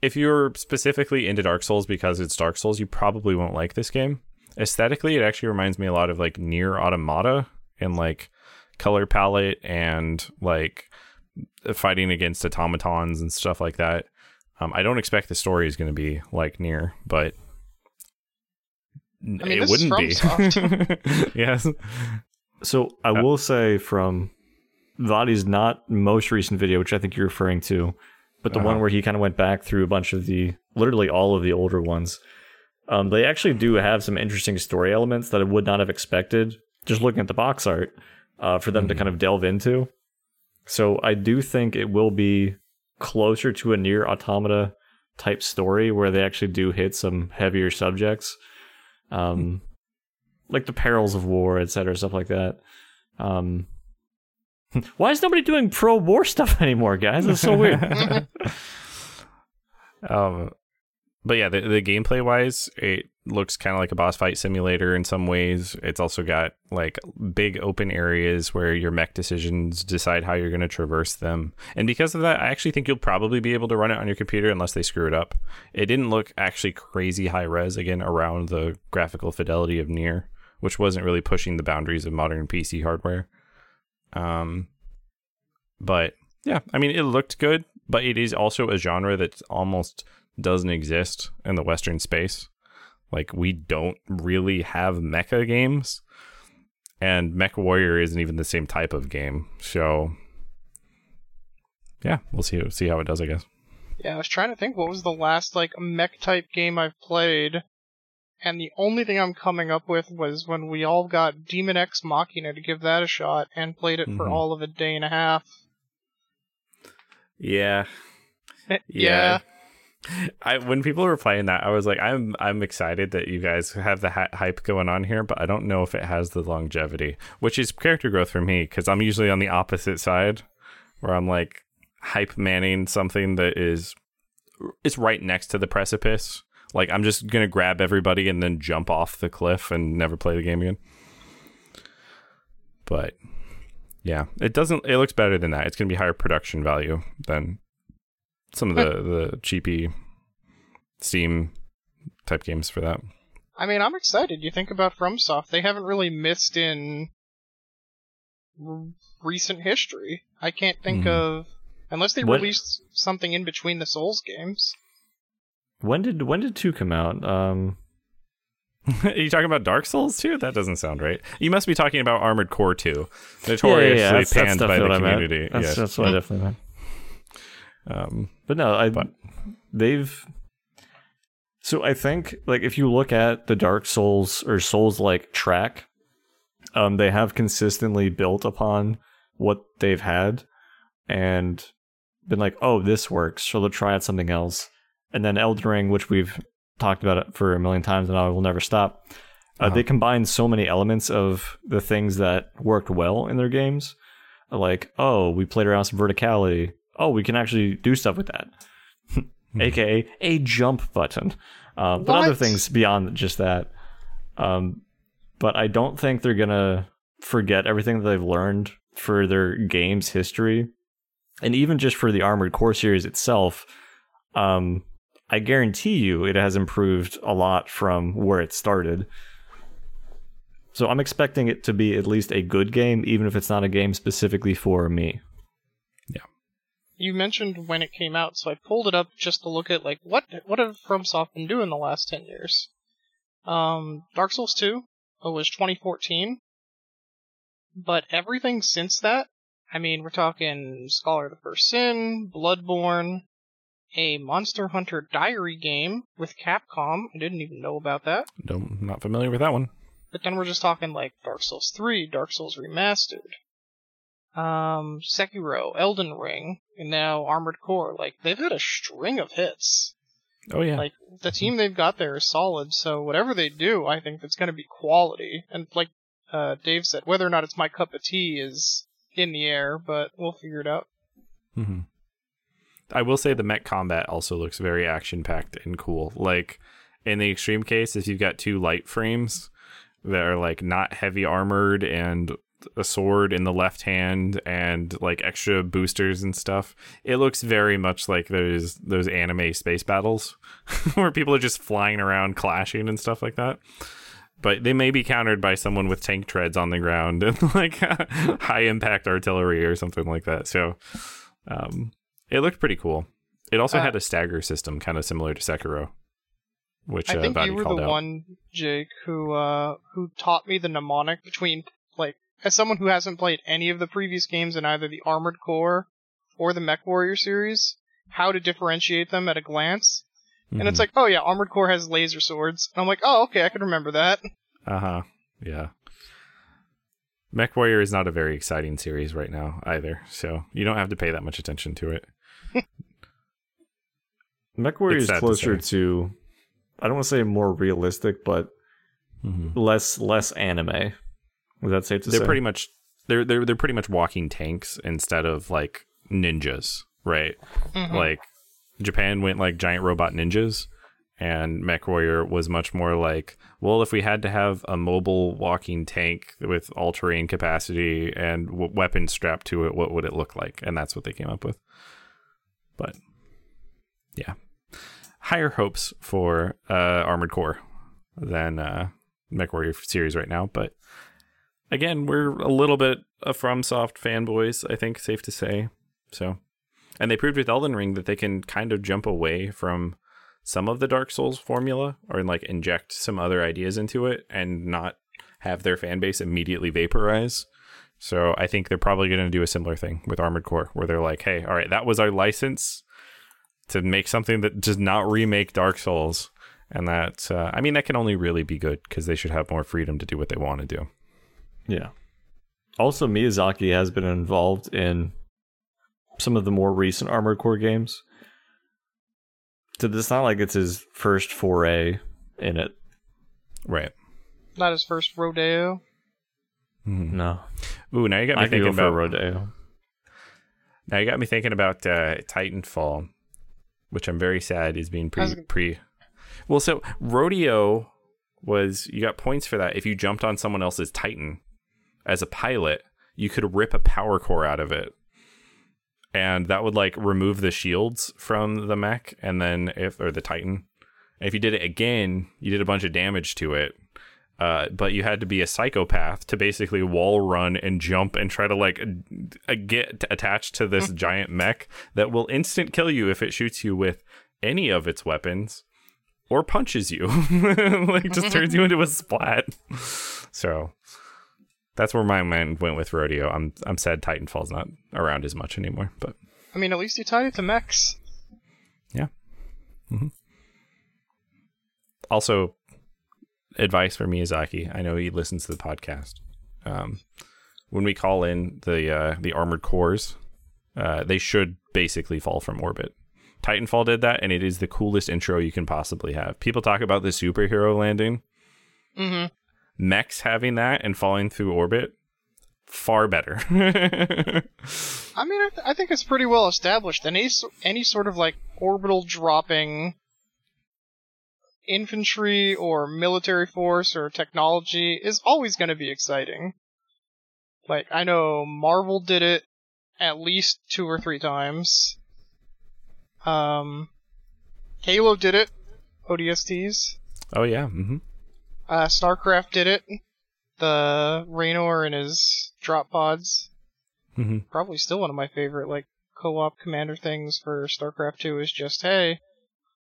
if you're specifically into Dark Souls because it's Dark Souls, you probably won't like this game. Aesthetically, it actually reminds me a lot of like Nier Automata and like color palette and like fighting against automatons and stuff like that. Um, I don't expect the story is going to be like Nier, but I mean, it wouldn't be. Yes. So I uh, will say from Vadi's not most recent video, which I think you're referring to, but the uh-huh. one where he kind of went back through a bunch of the, literally all of the older ones, um, they actually do have some interesting story elements that I would not have expected, just looking at the box art, uh, for them mm-hmm. to kind of delve into. So I do think it will be closer to a Nier Automata type story where they actually do hit some heavier subjects, um, like the perils of war, et cetera, stuff like that. Um, why is nobody doing pro war stuff anymore, guys? That's so weird. um, but yeah, the, the gameplay wise, it looks kind of like a boss fight simulator in some ways. It's also got like big open areas where your mech decisions decide how you're going to traverse them. And because of that, I actually think you'll probably be able to run it on your computer unless they screw it up. It didn't look actually crazy high res, again, around the graphical fidelity of Nier, which wasn't really pushing the boundaries of modern P C hardware. Um, but yeah, I mean, it looked good, but it is also a genre that almost doesn't exist in the Western space. Like, we don't really have mecha games, and MechWarrior isn't even the same type of game. So, yeah, we'll see see how it does, I guess. Yeah, I was trying to think what was the last, like, mech-type game I've played, and the only thing I'm coming up with was when we all got Demon Ex Machina to give that a shot, and played it mm-hmm. for all of a day and a half. Yeah. Yeah. yeah. I when people were playing that, I was like, I'm I'm excited that you guys have the ha- hype going on here, but I don't know if it has the longevity, which is character growth for me, because I'm usually on the opposite side, where I'm like hype manning something that is it's right next to the precipice. Like, I'm just gonna grab everybody and then jump off the cliff and never play the game again. But yeah, it doesn't. It looks better than that. It's gonna be higher production value than some of the, the cheapy Steam type games for that. I mean, I'm excited. You think about FromSoft, they haven't really missed in r- recent history. I can't think mm. of... Unless they what? released something in between the Souls games. When did when did two come out? Um... Are you talking about Dark Souls two? That doesn't sound right. You must be talking about Armored Core two. Notoriously yeah, yeah, yeah. That's, panned that's by the community. That's, yes. that's what I definitely meant. Um, but no, I, but. they've, so I think, like, if you look at the Dark Souls or Souls-like track, um, they have consistently built upon what they've had and been like, oh, this works, so they'll try out something else. And then Elden Ring, which we've talked about it for a million times and I will never stop, uh, uh-huh. they combine so many elements of the things that worked well in their games. Like, oh, we played around some verticality. Oh, we can actually do stuff with that, aka a jump button, um, but other things beyond just that. Um, but I don't think they're gonna forget everything that they've learned for their game's history, and even just for the Armored Core series itself. Um, I guarantee you, it has improved a lot from where it started. So I'm expecting it to be at least a good game, even if it's not a game specifically for me. You mentioned when it came out, so I pulled it up just to look at, like, what what have FromSoft been doing the last ten years? Um, Dark Souls two was twenty fourteen, but everything since that, I mean, we're talking Scholar of the First Sin, Bloodborne, a Monster Hunter Diary game with Capcom. I didn't even know about that. No, I'm not familiar with that one. But then we're just talking, like, Dark Souls three, Dark Souls Remastered. Um, Sekiro, Elden Ring, and now Armored Core. Like, they've had a string of hits. Oh, yeah. Like, the team they've got there is solid, so whatever they do, I think it's going to be quality. And like uh, Dave said, whether or not it's my cup of tea is in the air, but we'll figure it out. Mm-hmm. I will say the mech combat also looks very action-packed and cool. Like, in the extreme case, if you've got two light frames that are, like, not heavy armored and a sword in the left hand and like extra boosters and stuff, it looks very much like those those anime space battles where people are just flying around clashing and stuff like that, but they may be countered by someone with tank treads on the ground and like high impact artillery or something like that. So um it looked pretty cool. It also uh, had a stagger system kind of similar to Sekiro, which I think uh, you were the out. one, Jake, who uh who taught me the mnemonic between, like, as someone who hasn't played any of the previous games in either the Armored Core or the MechWarrior series, how to differentiate them at a glance. Mm-hmm. And it's like, oh yeah, Armored Core has laser swords. And I'm like, oh, okay, I can remember that. Uh-huh, yeah. MechWarrior is not a very exciting series right now either, so you don't have to pay that much attention to it. MechWarrior is closer to, to, I don't want to say more realistic, but mm-hmm. less less anime. Is that safe to they're say? They're pretty much they're they're they're pretty much walking tanks instead of like ninjas, right? Mm-hmm. Like Japan went like giant robot ninjas, And MechWarrior was much more like, well, if we had to have a mobile walking tank with all-terrain capacity and w- weapons strapped to it, what would it look like? And that's what they came up with. But, yeah. Higher hopes for uh, Armored Core than uh, MechWarrior series right now. But, again, we're a little bit of FromSoft fanboys, I think, safe to say. So, and they proved with Elden Ring that they can kind of jump away from some of the Dark Souls formula, or like inject some other ideas into it and not have their fan base immediately vaporize. So I think they're probably going to do a similar thing with Armored Core, where they're like, hey, all right, that was our license to make something that does not remake Dark Souls. And that, uh, I mean, that can only really be good because they should have more freedom to do what they want to do. Yeah. Also, Miyazaki has been involved in some of the more recent Armored Core games. So it's not like it's his first foray in it. Right. Not his first rodeo. Mm. No. Ooh, now you got me I thinking about... rodeo. Now you got me thinking about uh, Titanfall, which I'm very sad is being pre... Gonna... pre. Well, so rodeo was... You got points for that. If you jumped on someone else's Titan as a pilot, you could rip a power core out of it. And that would like remove the shields from the mech, and then if or the Titan, and if you did it again, you did a bunch of damage to it. Uh, but you had to be a psychopath to basically wall run and jump and try to like uh, get attached to this giant mech that will instant kill you if it shoots you with any of its weapons or punches you, like just turns you into a splat. So. That's where my mind went with rodeo. I'm I'm sad Titanfall's not around as much anymore. But I mean, at least you tied it to mechs. Yeah. Mm-hmm. Also, advice for Miyazaki. I know he listens to the podcast. Um, when we call in the uh, the armored cores, uh, they should basically fall from orbit. Titanfall did that, and it is the coolest intro you can possibly have. People talk about the superhero landing. Mm-hmm. Mechs having that and falling through orbit, far better. I mean, I, th- I think it's pretty well established. Any so- any sort of like orbital dropping infantry or military force or technology is always going to be exciting. Like, I know Marvel did it at least two or three times. Um, Halo did it. O D S Ts. Oh yeah. Mm-hmm. Uh, StarCraft did it. The Raynor and his drop pods. Mm-hmm. Probably still one of my favorite, like, co-op commander things for StarCraft two is just, hey,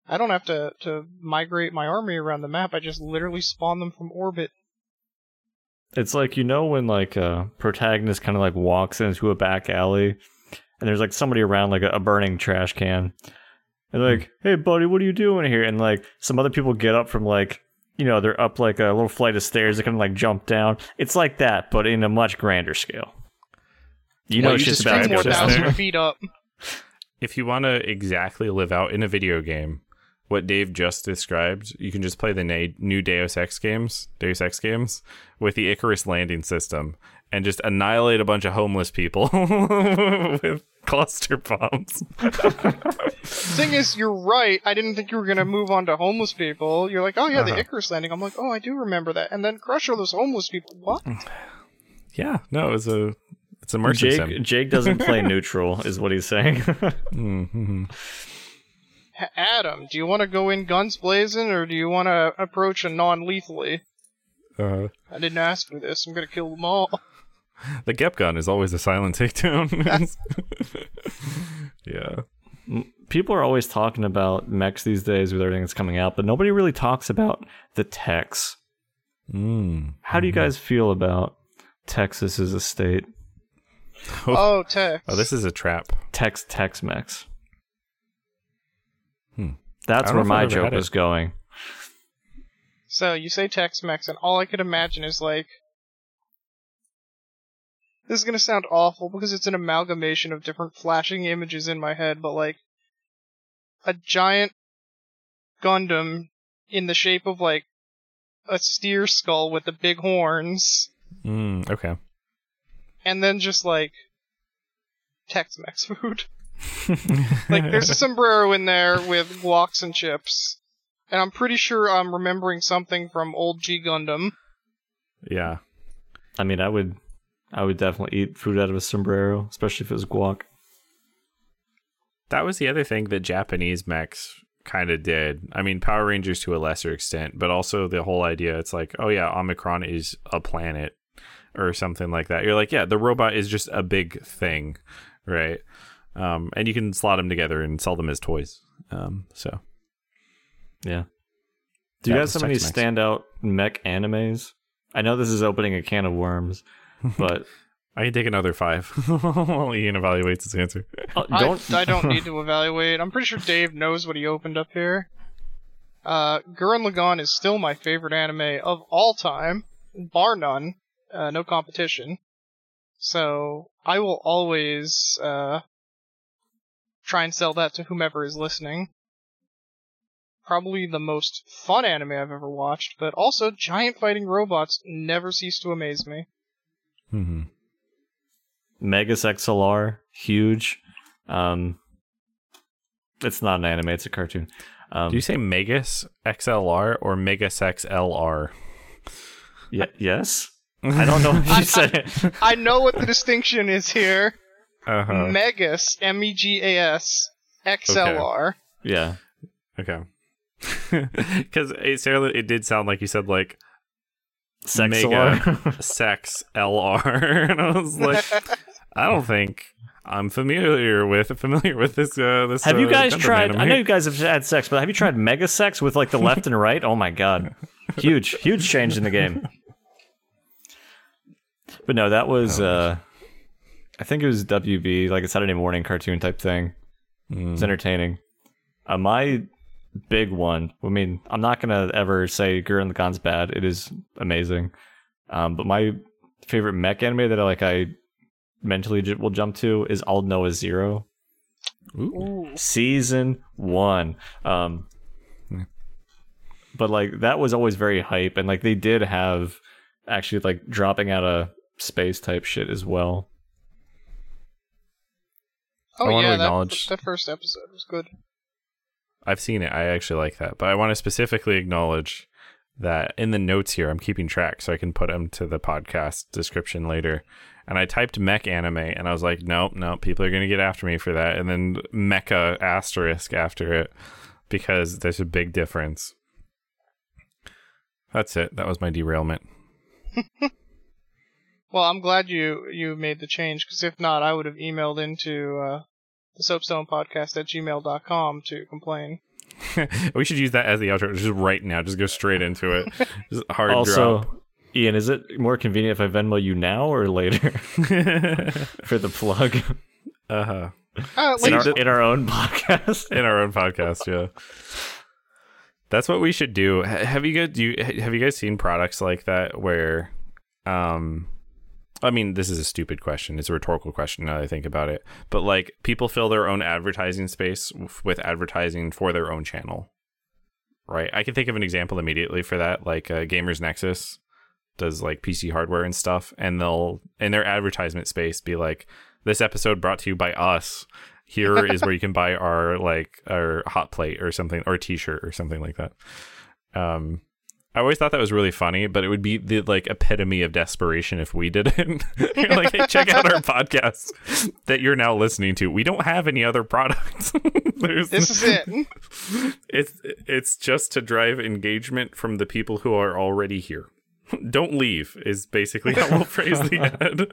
I don't have to, to migrate my army around the map. I just literally spawn them from orbit. It's like, you know when, like, a protagonist kind of, like, walks into a back alley and there's, like, somebody around, like, a, a burning trash can. And, like, hey, buddy, what are you doing here? And, like, some other people get up from, like, you know, they're up like a little flight of stairs. They can like jump down. It's like that, but in a much grander scale. You well, know, it's just about more thousand feet up. If you want to exactly live out in a video game what Dave just described, you can just play the na- new Deus Ex games, Deus Ex games, with the Icarus landing system, and just annihilate a bunch of homeless people with cluster bombs. Thing is, you're right. I didn't think you were going to move on to homeless people. You're like, oh yeah, uh-huh. The Icarus landing. I'm like, oh, I do remember that. And then crush all those homeless people. What? Yeah, no, it was a, it's a merchant Jake, sim. Jake doesn't play neutral, is what he's saying. Mm-hmm. Adam, do you want to go in guns blazing, or do you want to approach a non-lethally? Uh, I didn't ask for this. I'm going to kill them all. The Gep gun is always a silent takedown. Yeah. People are always talking about mechs these days with everything that's coming out, but nobody really talks about the techs. Mm. How do you guys feel about Texas as a state? Oh, oh Tex. Oh, this is a trap. Tex, Tex, mechs. Hmm. That's where my joke was going. So you say Tex-Mex, and all I could imagine is like, this is going to sound awful because it's an amalgamation of different flashing images in my head, but like a giant Gundam in the shape of like a steer skull with the big horns. Mm, okay. And then just like Tex-Mex food. Like there's a sombrero in there with guacs and chips. and I'm pretty sure I'm remembering something from old G Gundam. Yeah. I mean, I would I would definitely eat food out of a sombrero, especially if it was guac. That was the other thing that Japanese mechs kind of did. I mean, Power Rangers to a lesser extent, but also the whole idea, it's like, oh yeah, Omicron is a planet or something like that. You're like, yeah, the robot is just a big thing, right? Um, and you can slot them together and sell them as toys. Um, so, yeah. Do you guys have any standout mech animes? I know this is opening a can of worms, but I can take another five while Ian evaluates his answer. Uh, don't... I, I don't need to evaluate. I'm pretty sure Dave knows what he opened up here. Uh, Gurren Lagann is still my favorite anime of all time, bar none. Uh, no competition. So I will always uh, try and sell that to whomever is listening. Probably the most fun anime I've ever watched, but also giant fighting robots never cease to amaze me. Mm-hmm. Megas X L R, huge. Um, it's not an anime, it's a cartoon. Um, Do you say Megas X L R or Megas X L R? Y- yes? I don't know what you I, said. It. I, I know what the distinction is here. Uh-huh. Megas, M E G A S, X L R. Okay. Yeah. Okay. Because it, it did sound like you said, like, sex mega sex L R. And I was like, I don't think I'm familiar with familiar with this. Uh, this have you uh, guys tried? Anime. I know you guys have had sex, but have you tried mega sex with, like, the left and right? Oh, my God. Huge, huge change in the game. But no, that was, uh, I think it was W B, like a Saturday morning cartoon type thing. Mm. It's entertaining. Uh, my big one, I mean, I'm not going to ever say Gurren Lagann's bad. It is amazing. Um, but my favorite mech anime that I, like, I mentally j- will jump to is All Noah Zero. Ooh. Season one. Um, yeah. But, like, that was always very hype. And, like, they did have actually, like, dropping out of space type shit as well. Oh, I yeah, acknowledge... that, that first episode was good. I've seen it. I actually like that. But I want to specifically acknowledge that in the notes here, I'm keeping track so I can put them to the podcast description later. And I typed mech anime, and I was like, nope, nope, people are going to get after me for that. And then mecha asterisk after it, because there's a big difference. That's it. That was my derailment. Well, I'm glad you, you made the change, because if not, I would have emailed into... Uh... the Soapstone podcast at gmail dot com to complain. We should use that as the outro just right now. Just go straight into it. Just hard also, drop. Ian, is it more convenient if I Venmo you now or later for the plug? Uh-huh. Uh, in, our, in our own podcast. In our own podcast, yeah. That's what we should do. Have you guys do you, have you guys seen products like that where um I mean, this is a stupid question. It's a rhetorical question now that I think about it. But, like, people fill their own advertising space with advertising for their own channel, right? I can think of an example immediately for that. Like, uh, Gamers Nexus does, like, P C hardware and stuff. And they'll, in their advertisement space, be like, this episode brought to you by us. Here is where you can buy our, like, our hot plate or something, or a t-shirt or something like that. Um I always thought that was really funny, but it would be the, like, epitome of desperation if we didn't. You're like, hey, check out our podcast that you're now listening to. We don't have any other products. This is it. It's it's just to drive engagement from the people who are already here. Don't leave is basically how we'll phrase the ad.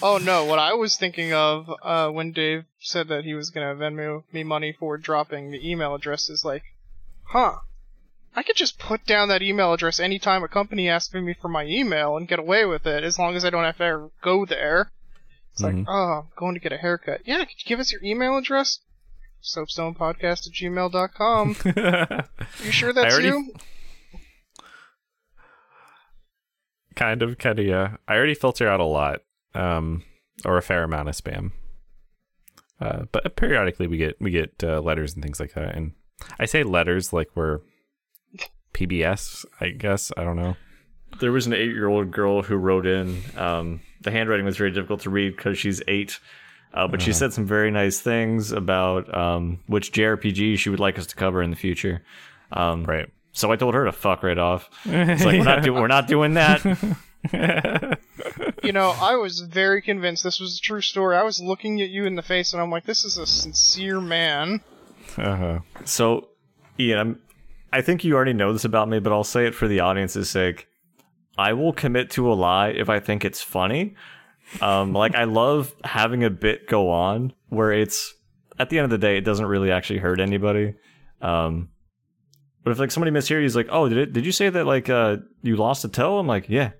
Oh, no. What I was thinking of uh, when Dave said that he was going to Venmo me money for dropping the email address is like, huh. I could just put down that email address anytime a company asks me for my email and get away with it, as long as I don't have to ever go there. It's mm-hmm. like, oh, I'm going to get a haircut. Yeah, could you give us your email address? Soapstonepodcast at gmail dot com. You sure that's already... you? Kind of, kind of, yeah. I already filter out a lot, um, or a fair amount of spam. Uh, but periodically we get we get uh, letters and things like that. And I say letters like we're P B S, I guess. I don't know. There was an eight-year-old girl who wrote in. Um, the handwriting was very difficult to read because she's eight, uh, but uh, she said some very nice things about um, which J R P G she would like us to cover in the future. Um, right. So I told her to fuck right off. It's like, yeah. we're, not do- we're not doing that. You know, I was very convinced this was a true story. I was looking at you in the face, and I'm like, this is a sincere man. Uh-huh. So, Ian, I'm, I think you already know this about me, but I'll say it for the audience's sake. I will commit to a lie if I think it's funny. Um, like, I love having a bit go on where it's, at the end of the day, it doesn't really actually hurt anybody. Um, but if, like, somebody mishears you, is like, oh, did it, did you say that, like, uh, you lost a toe? I'm like, yeah.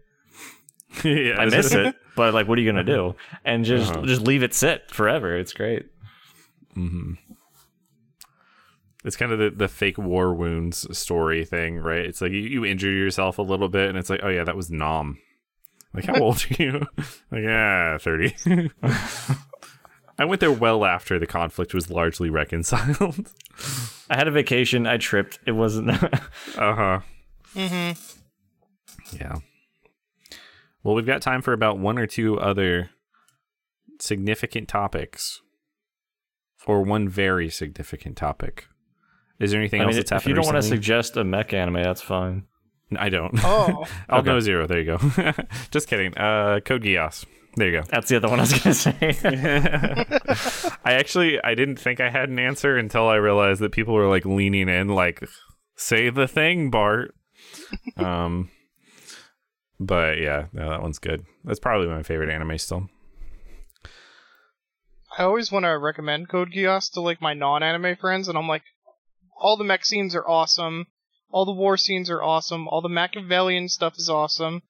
Yeah, I miss it, but like, what are you gonna do? And just uh-huh. just leave it sit forever. It's great. Mm-hmm. It's kind of the, the fake war wounds story thing, right? It's like you, you injure yourself a little bit, and it's like, oh yeah, that was nom. Like, how old are you? Like, yeah, thirty. I went there well after the conflict was largely reconciled. I had a vacation. I tripped. It wasn't. uh huh. Mm-hmm. Yeah. Well, we've got time for about one or two other significant topics, or one very significant topic. Is there anything I else mean, that's happened? If you don't recently? want to suggest a mech anime, that's fine. I don't. Oh, I'll okay. go zero. There you go. Just kidding. Uh, Code Geass. There you go. That's the other one I was going to say. I actually, I didn't think I had an answer until I realized that people were like leaning in, like, say the thing, Bart. Um. But yeah, no, that one's good. That's probably my favorite anime still. I always want to recommend Code Geass to like my non-anime friends, and I'm like, all the mech scenes are awesome, all the war scenes are awesome, all the Machiavellian stuff is awesome,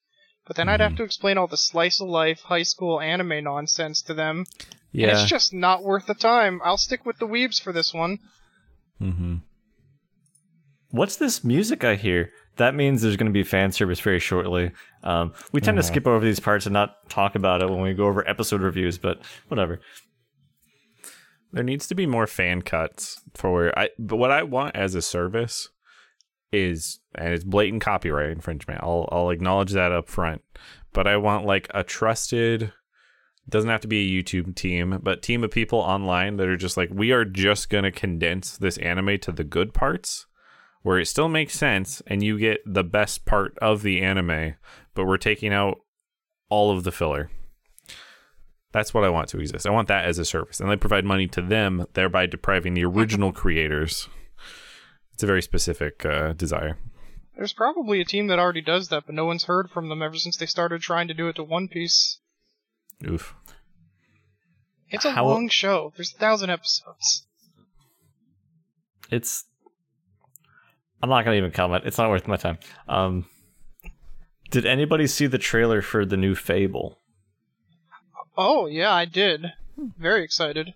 but then mm-hmm. I'd have to explain all the slice-of-life high school anime nonsense to them, yeah. and it's just not worth the time. I'll stick with the weebs for this one. Mm-hmm. What's this music I hear? That means there's going to be fan service very shortly. Um, we tend yeah. to skip over these parts and not talk about it when we go over episode reviews, but whatever. There needs to be more fan cuts for I. But what I want as a service is, and it's blatant copyright infringement. I'll I'll acknowledge that up front, but I want like a trusted. Doesn't have to be a YouTube team, but team of people online that are just like, we are just going to condense this anime to the good parts, where it still makes sense and you get the best part of the anime, but we're taking out all of the filler. That's what I want to exist. I want that as a service. And they provide money to them, thereby depriving the original creators. It's a very specific uh, desire. There's probably a team that already does that, but no one's heard from them ever since they started trying to do it to One Piece. Oof. It's a How... long show. There's a thousand episodes. It's... I'm not going to even comment. It's not worth my time. Um, did anybody see the trailer for the new Fable? Oh, yeah, I did. Very excited.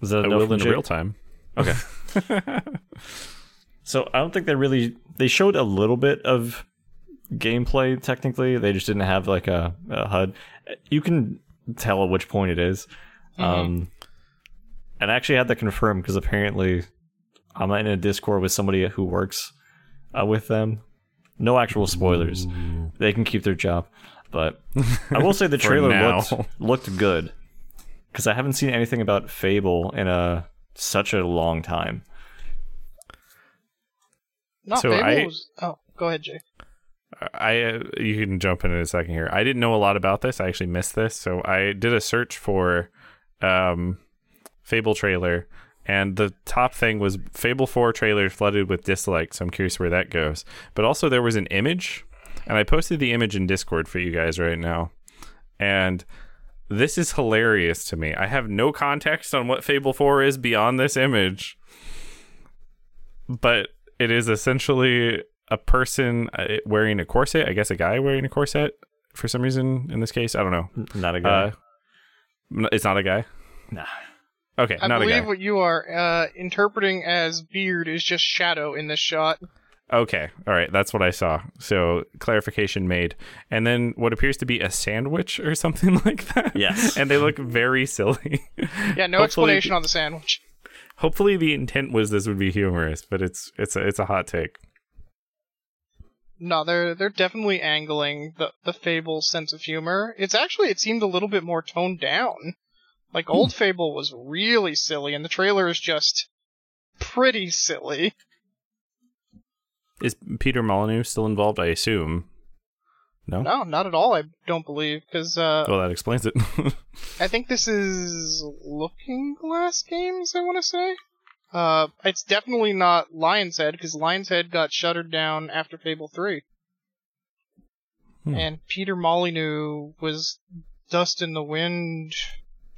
Was that no in real time? Okay. So I don't think they really... They showed a little bit of gameplay, technically. They just didn't have like a, a H U D. You can tell at which point it is. Mm-hmm. Um, and I actually had that confirmed because apparently... I'm in a Discord with somebody who works uh, with them. No actual spoilers. Ooh. They can keep their job. But I will say the trailer looked, looked good. Because I haven't seen anything about Fable in a, such a long time. Not so Fable. I, was, oh, go ahead, Jay. I, uh, you can jump in in a second here. I didn't know a lot about this. I actually missed this. So I did a search for um, Fable trailer. And the top thing was Fable four trailer flooded with dislikes, so I'm curious where that goes. But also there was an image, and I posted the image in Discord for you guys right now. And this is hilarious to me. I have no context on what Fable four is beyond this image. But it is essentially a person wearing a corset. I guess a guy wearing a corset for some reason in this case. I don't know. Not a guy. Uh, it's not a guy? Nah. Okay, I not believe a guy. What you are uh, interpreting as beard is just shadow in this shot. Okay, all right, that's what I saw. So clarification made, and then what appears to be a sandwich or something like that. Yes, and they look very silly. Yeah, no explanation on the sandwich. Hopefully, the intent was this would be humorous, but it's it's a, it's a hot take. No, they're they're definitely angling the the Fable sense of humor. It's actually it seemed a little bit more toned down. Like, old Fable was really silly, and the trailer is just pretty silly. Is Peter Molyneux still involved, I assume? No? No, not at all, I don't believe, because... Uh, well, that explains it. I think this is Looking Glass Games, I want to say? Uh, it's definitely not Lion's Head, because Lion's Head got shuttered down after Fable three. Hmm. And Peter Molyneux was dust in the wind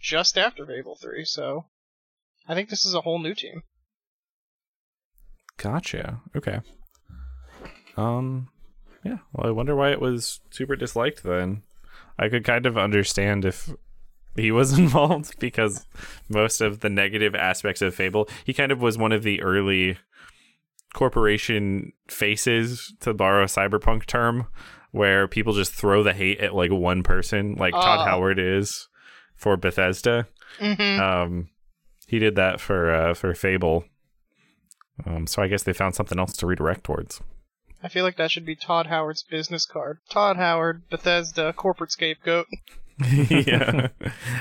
just after Fable three, so... I think this is a whole new team. Gotcha, okay. Um... Yeah, well, I wonder why it was super disliked then. I could kind of understand if he was involved, because most of the negative aspects of Fable, he kind of was one of the early corporation faces, to borrow a cyberpunk term, where people just throw the hate at, like, one person, like uh. Todd Howard is for Bethesda. Mm-hmm. Um, he did that for, uh, for Fable. Um, so I guess they found something else to redirect towards. I feel like that should be Todd Howard's business card. Todd Howard, Bethesda, corporate scapegoat. Yeah.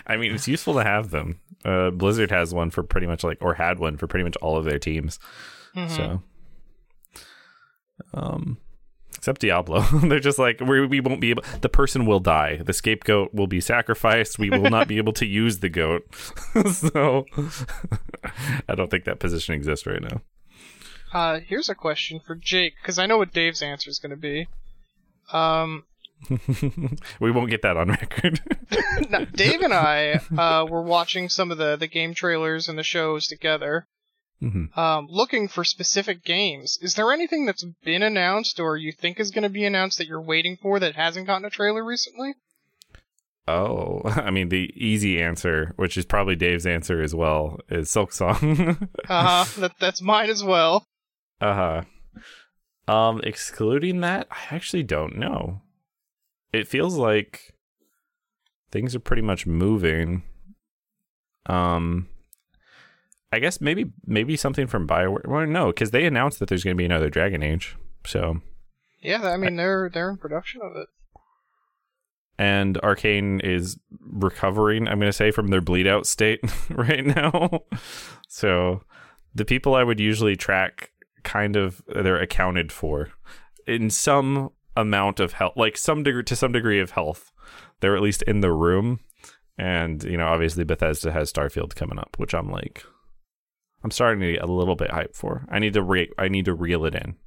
I mean, it's useful to have them. Uh, Blizzard has one for pretty much like, or had one for pretty much all of their teams. Mm-hmm. So, um, except Diablo. They're just like, we, we won't be able, the person will die. The scapegoat will be sacrificed. We will not be able to use the goat. So, I don't think that position exists right now. Uh, here's a question for Jake, because I know what Dave's answer is going to be. Um, we won't get that on record. No, Dave and I uh, were watching some of the, the game trailers and the shows together, mm-hmm. um, looking for specific games. Is there anything that's been announced or you think is going to be announced that you're waiting for that hasn't gotten a trailer recently? Oh, I mean, the easy answer, which is probably Dave's answer as well, is Silk Song. uh-huh, that, that's mine as well. Uh-huh. Um, excluding that, I actually don't know. It feels like things are pretty much moving. Um, I guess maybe maybe something from BioWare. Well, no, because they announced that there's going to be another Dragon Age, so... Yeah, I mean, I, they're they're in production of it. And Arcane is recovering, I'm going to say, from their bleed-out state right now. So the people I would usually track... kind of they're accounted for in some amount of health, like some degree to some degree of health. They're at least in the room. And, you know, obviously Bethesda has Starfield coming up, which I'm like, I'm starting to get a little bit hyped for. I need to re- I need to reel it in.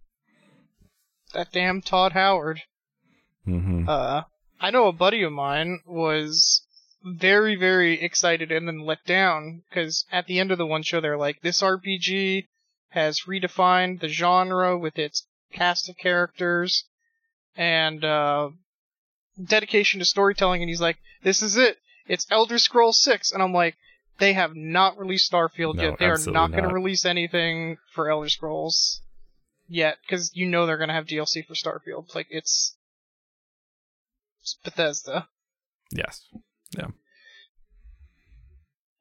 That damn Todd Howard. Mm-hmm. Uh, I know a buddy of mine was very, very excited and then let down because at the end of the one show, they're like, this R P G has redefined the genre with its cast of characters and uh, dedication to storytelling. And he's like, this is it. It's Elder Scrolls six. And I'm like, they have not released Starfield no, yet. They are not going to release anything for Elder Scrolls yet because you know they're going to have D L C for Starfield. Like, it's, it's Bethesda. Yes. Yeah.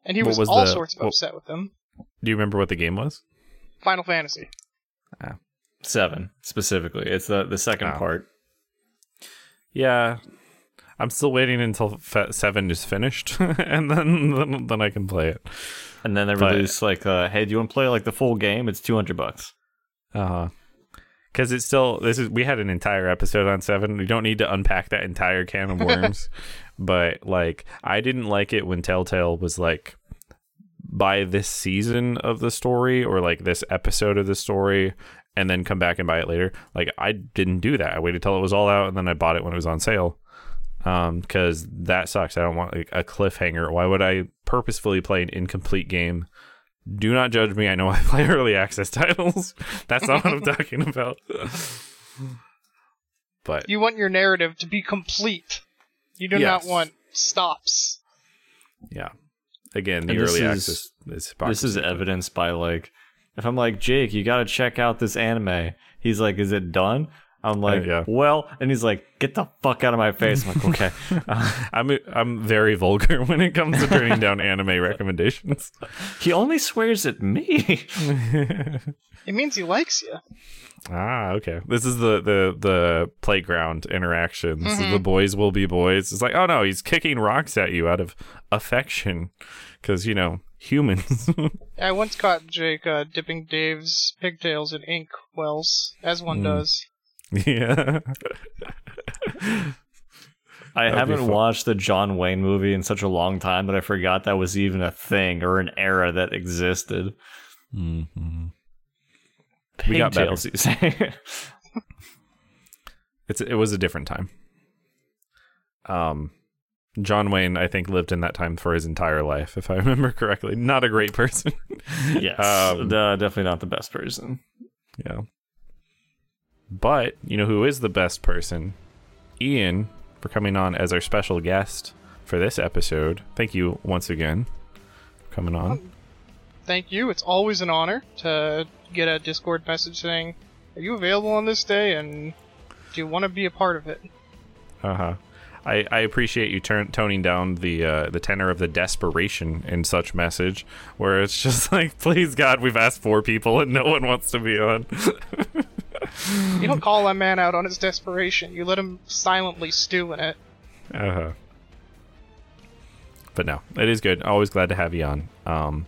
And he what was, was all the... sorts of well, upset with them. Do you remember what the game was? Final Fantasy. Ah. Seven, specifically. It's the, the second oh. part. Yeah. I'm still waiting until fe- seven is finished, and then, then then I can play it. And then they but, release, like, uh, hey, do you want to play, like, the full game? It's two hundred bucks. Uh-huh. Because it's still, this is, we had an entire episode on seven. We don't need to unpack that entire can of worms. But, like, I didn't like it when Telltale was, like, buy this season of the story or like this episode of the story and then come back and buy it later. Like, I didn't do that. I waited till it was all out and then I bought it when it was on sale. Um, cause that sucks. I don't want like a cliffhanger. Why would I purposefully play an incomplete game? Do not judge me. I know I play early access titles. That's not what I'm talking about. But you want your narrative to be complete. You do yes. not want stops. Yeah. Again, the early access is this is evidenced by, like, if I'm like, Jake, you gotta check out this anime. He's like, is it done? I'm like, uh, yeah. well, and he's like, get the fuck out of my face. I'm like, okay. I'm I'm very vulgar when it comes to turning down anime recommendations. He only swears at me. It means he likes you. Ah, okay. This is the, the, the playground interaction. Mm-hmm. So the boys will be boys. It's like, oh no, he's kicking rocks at you out of affection. Because, you know, humans. I once caught Jake uh, dipping Dave's pigtails in ink wells, as one mm. does. Yeah. I haven't watched the John Wayne movie in such a long time that I forgot that was even a thing or an era that existed. Mm-hmm. Pig we got tails, you say. It's it was a different time. Um, John Wayne, I think, lived in that time for his entire life, if I remember correctly. Not a great person. Yes, um, the, definitely not the best person. Yeah. But you know who is the best person? Ian, for coming on as our special guest for this episode. Thank you once again for coming on. Thank you. It's always an honor to get a Discord message saying, "Are you available on this day? And do you want to be a part of it?" Uh huh. I, I appreciate you turn, toning down the uh, the tenor of the desperation in such message, where it's just like, "Please God, we've asked four people and no one wants to be on." You don't call a man out on his desperation. You let him silently stew in it. Uh-huh. But no, it is good. Always glad to have you on. Um,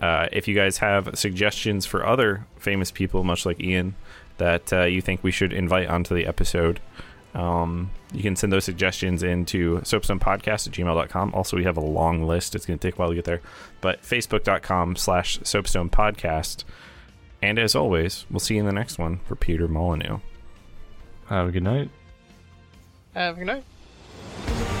uh, if you guys have suggestions for other famous people, much like Ian, that uh, you think we should invite onto the episode, um, you can send those suggestions into soapstonepodcast at gmail dot com. Also, we have a long list. It's going to take a while to get there. But facebook dot com slash soapstonepodcast. And as always, we'll see you in the next one. For Peter Molyneux. Have a good night. Have a good night.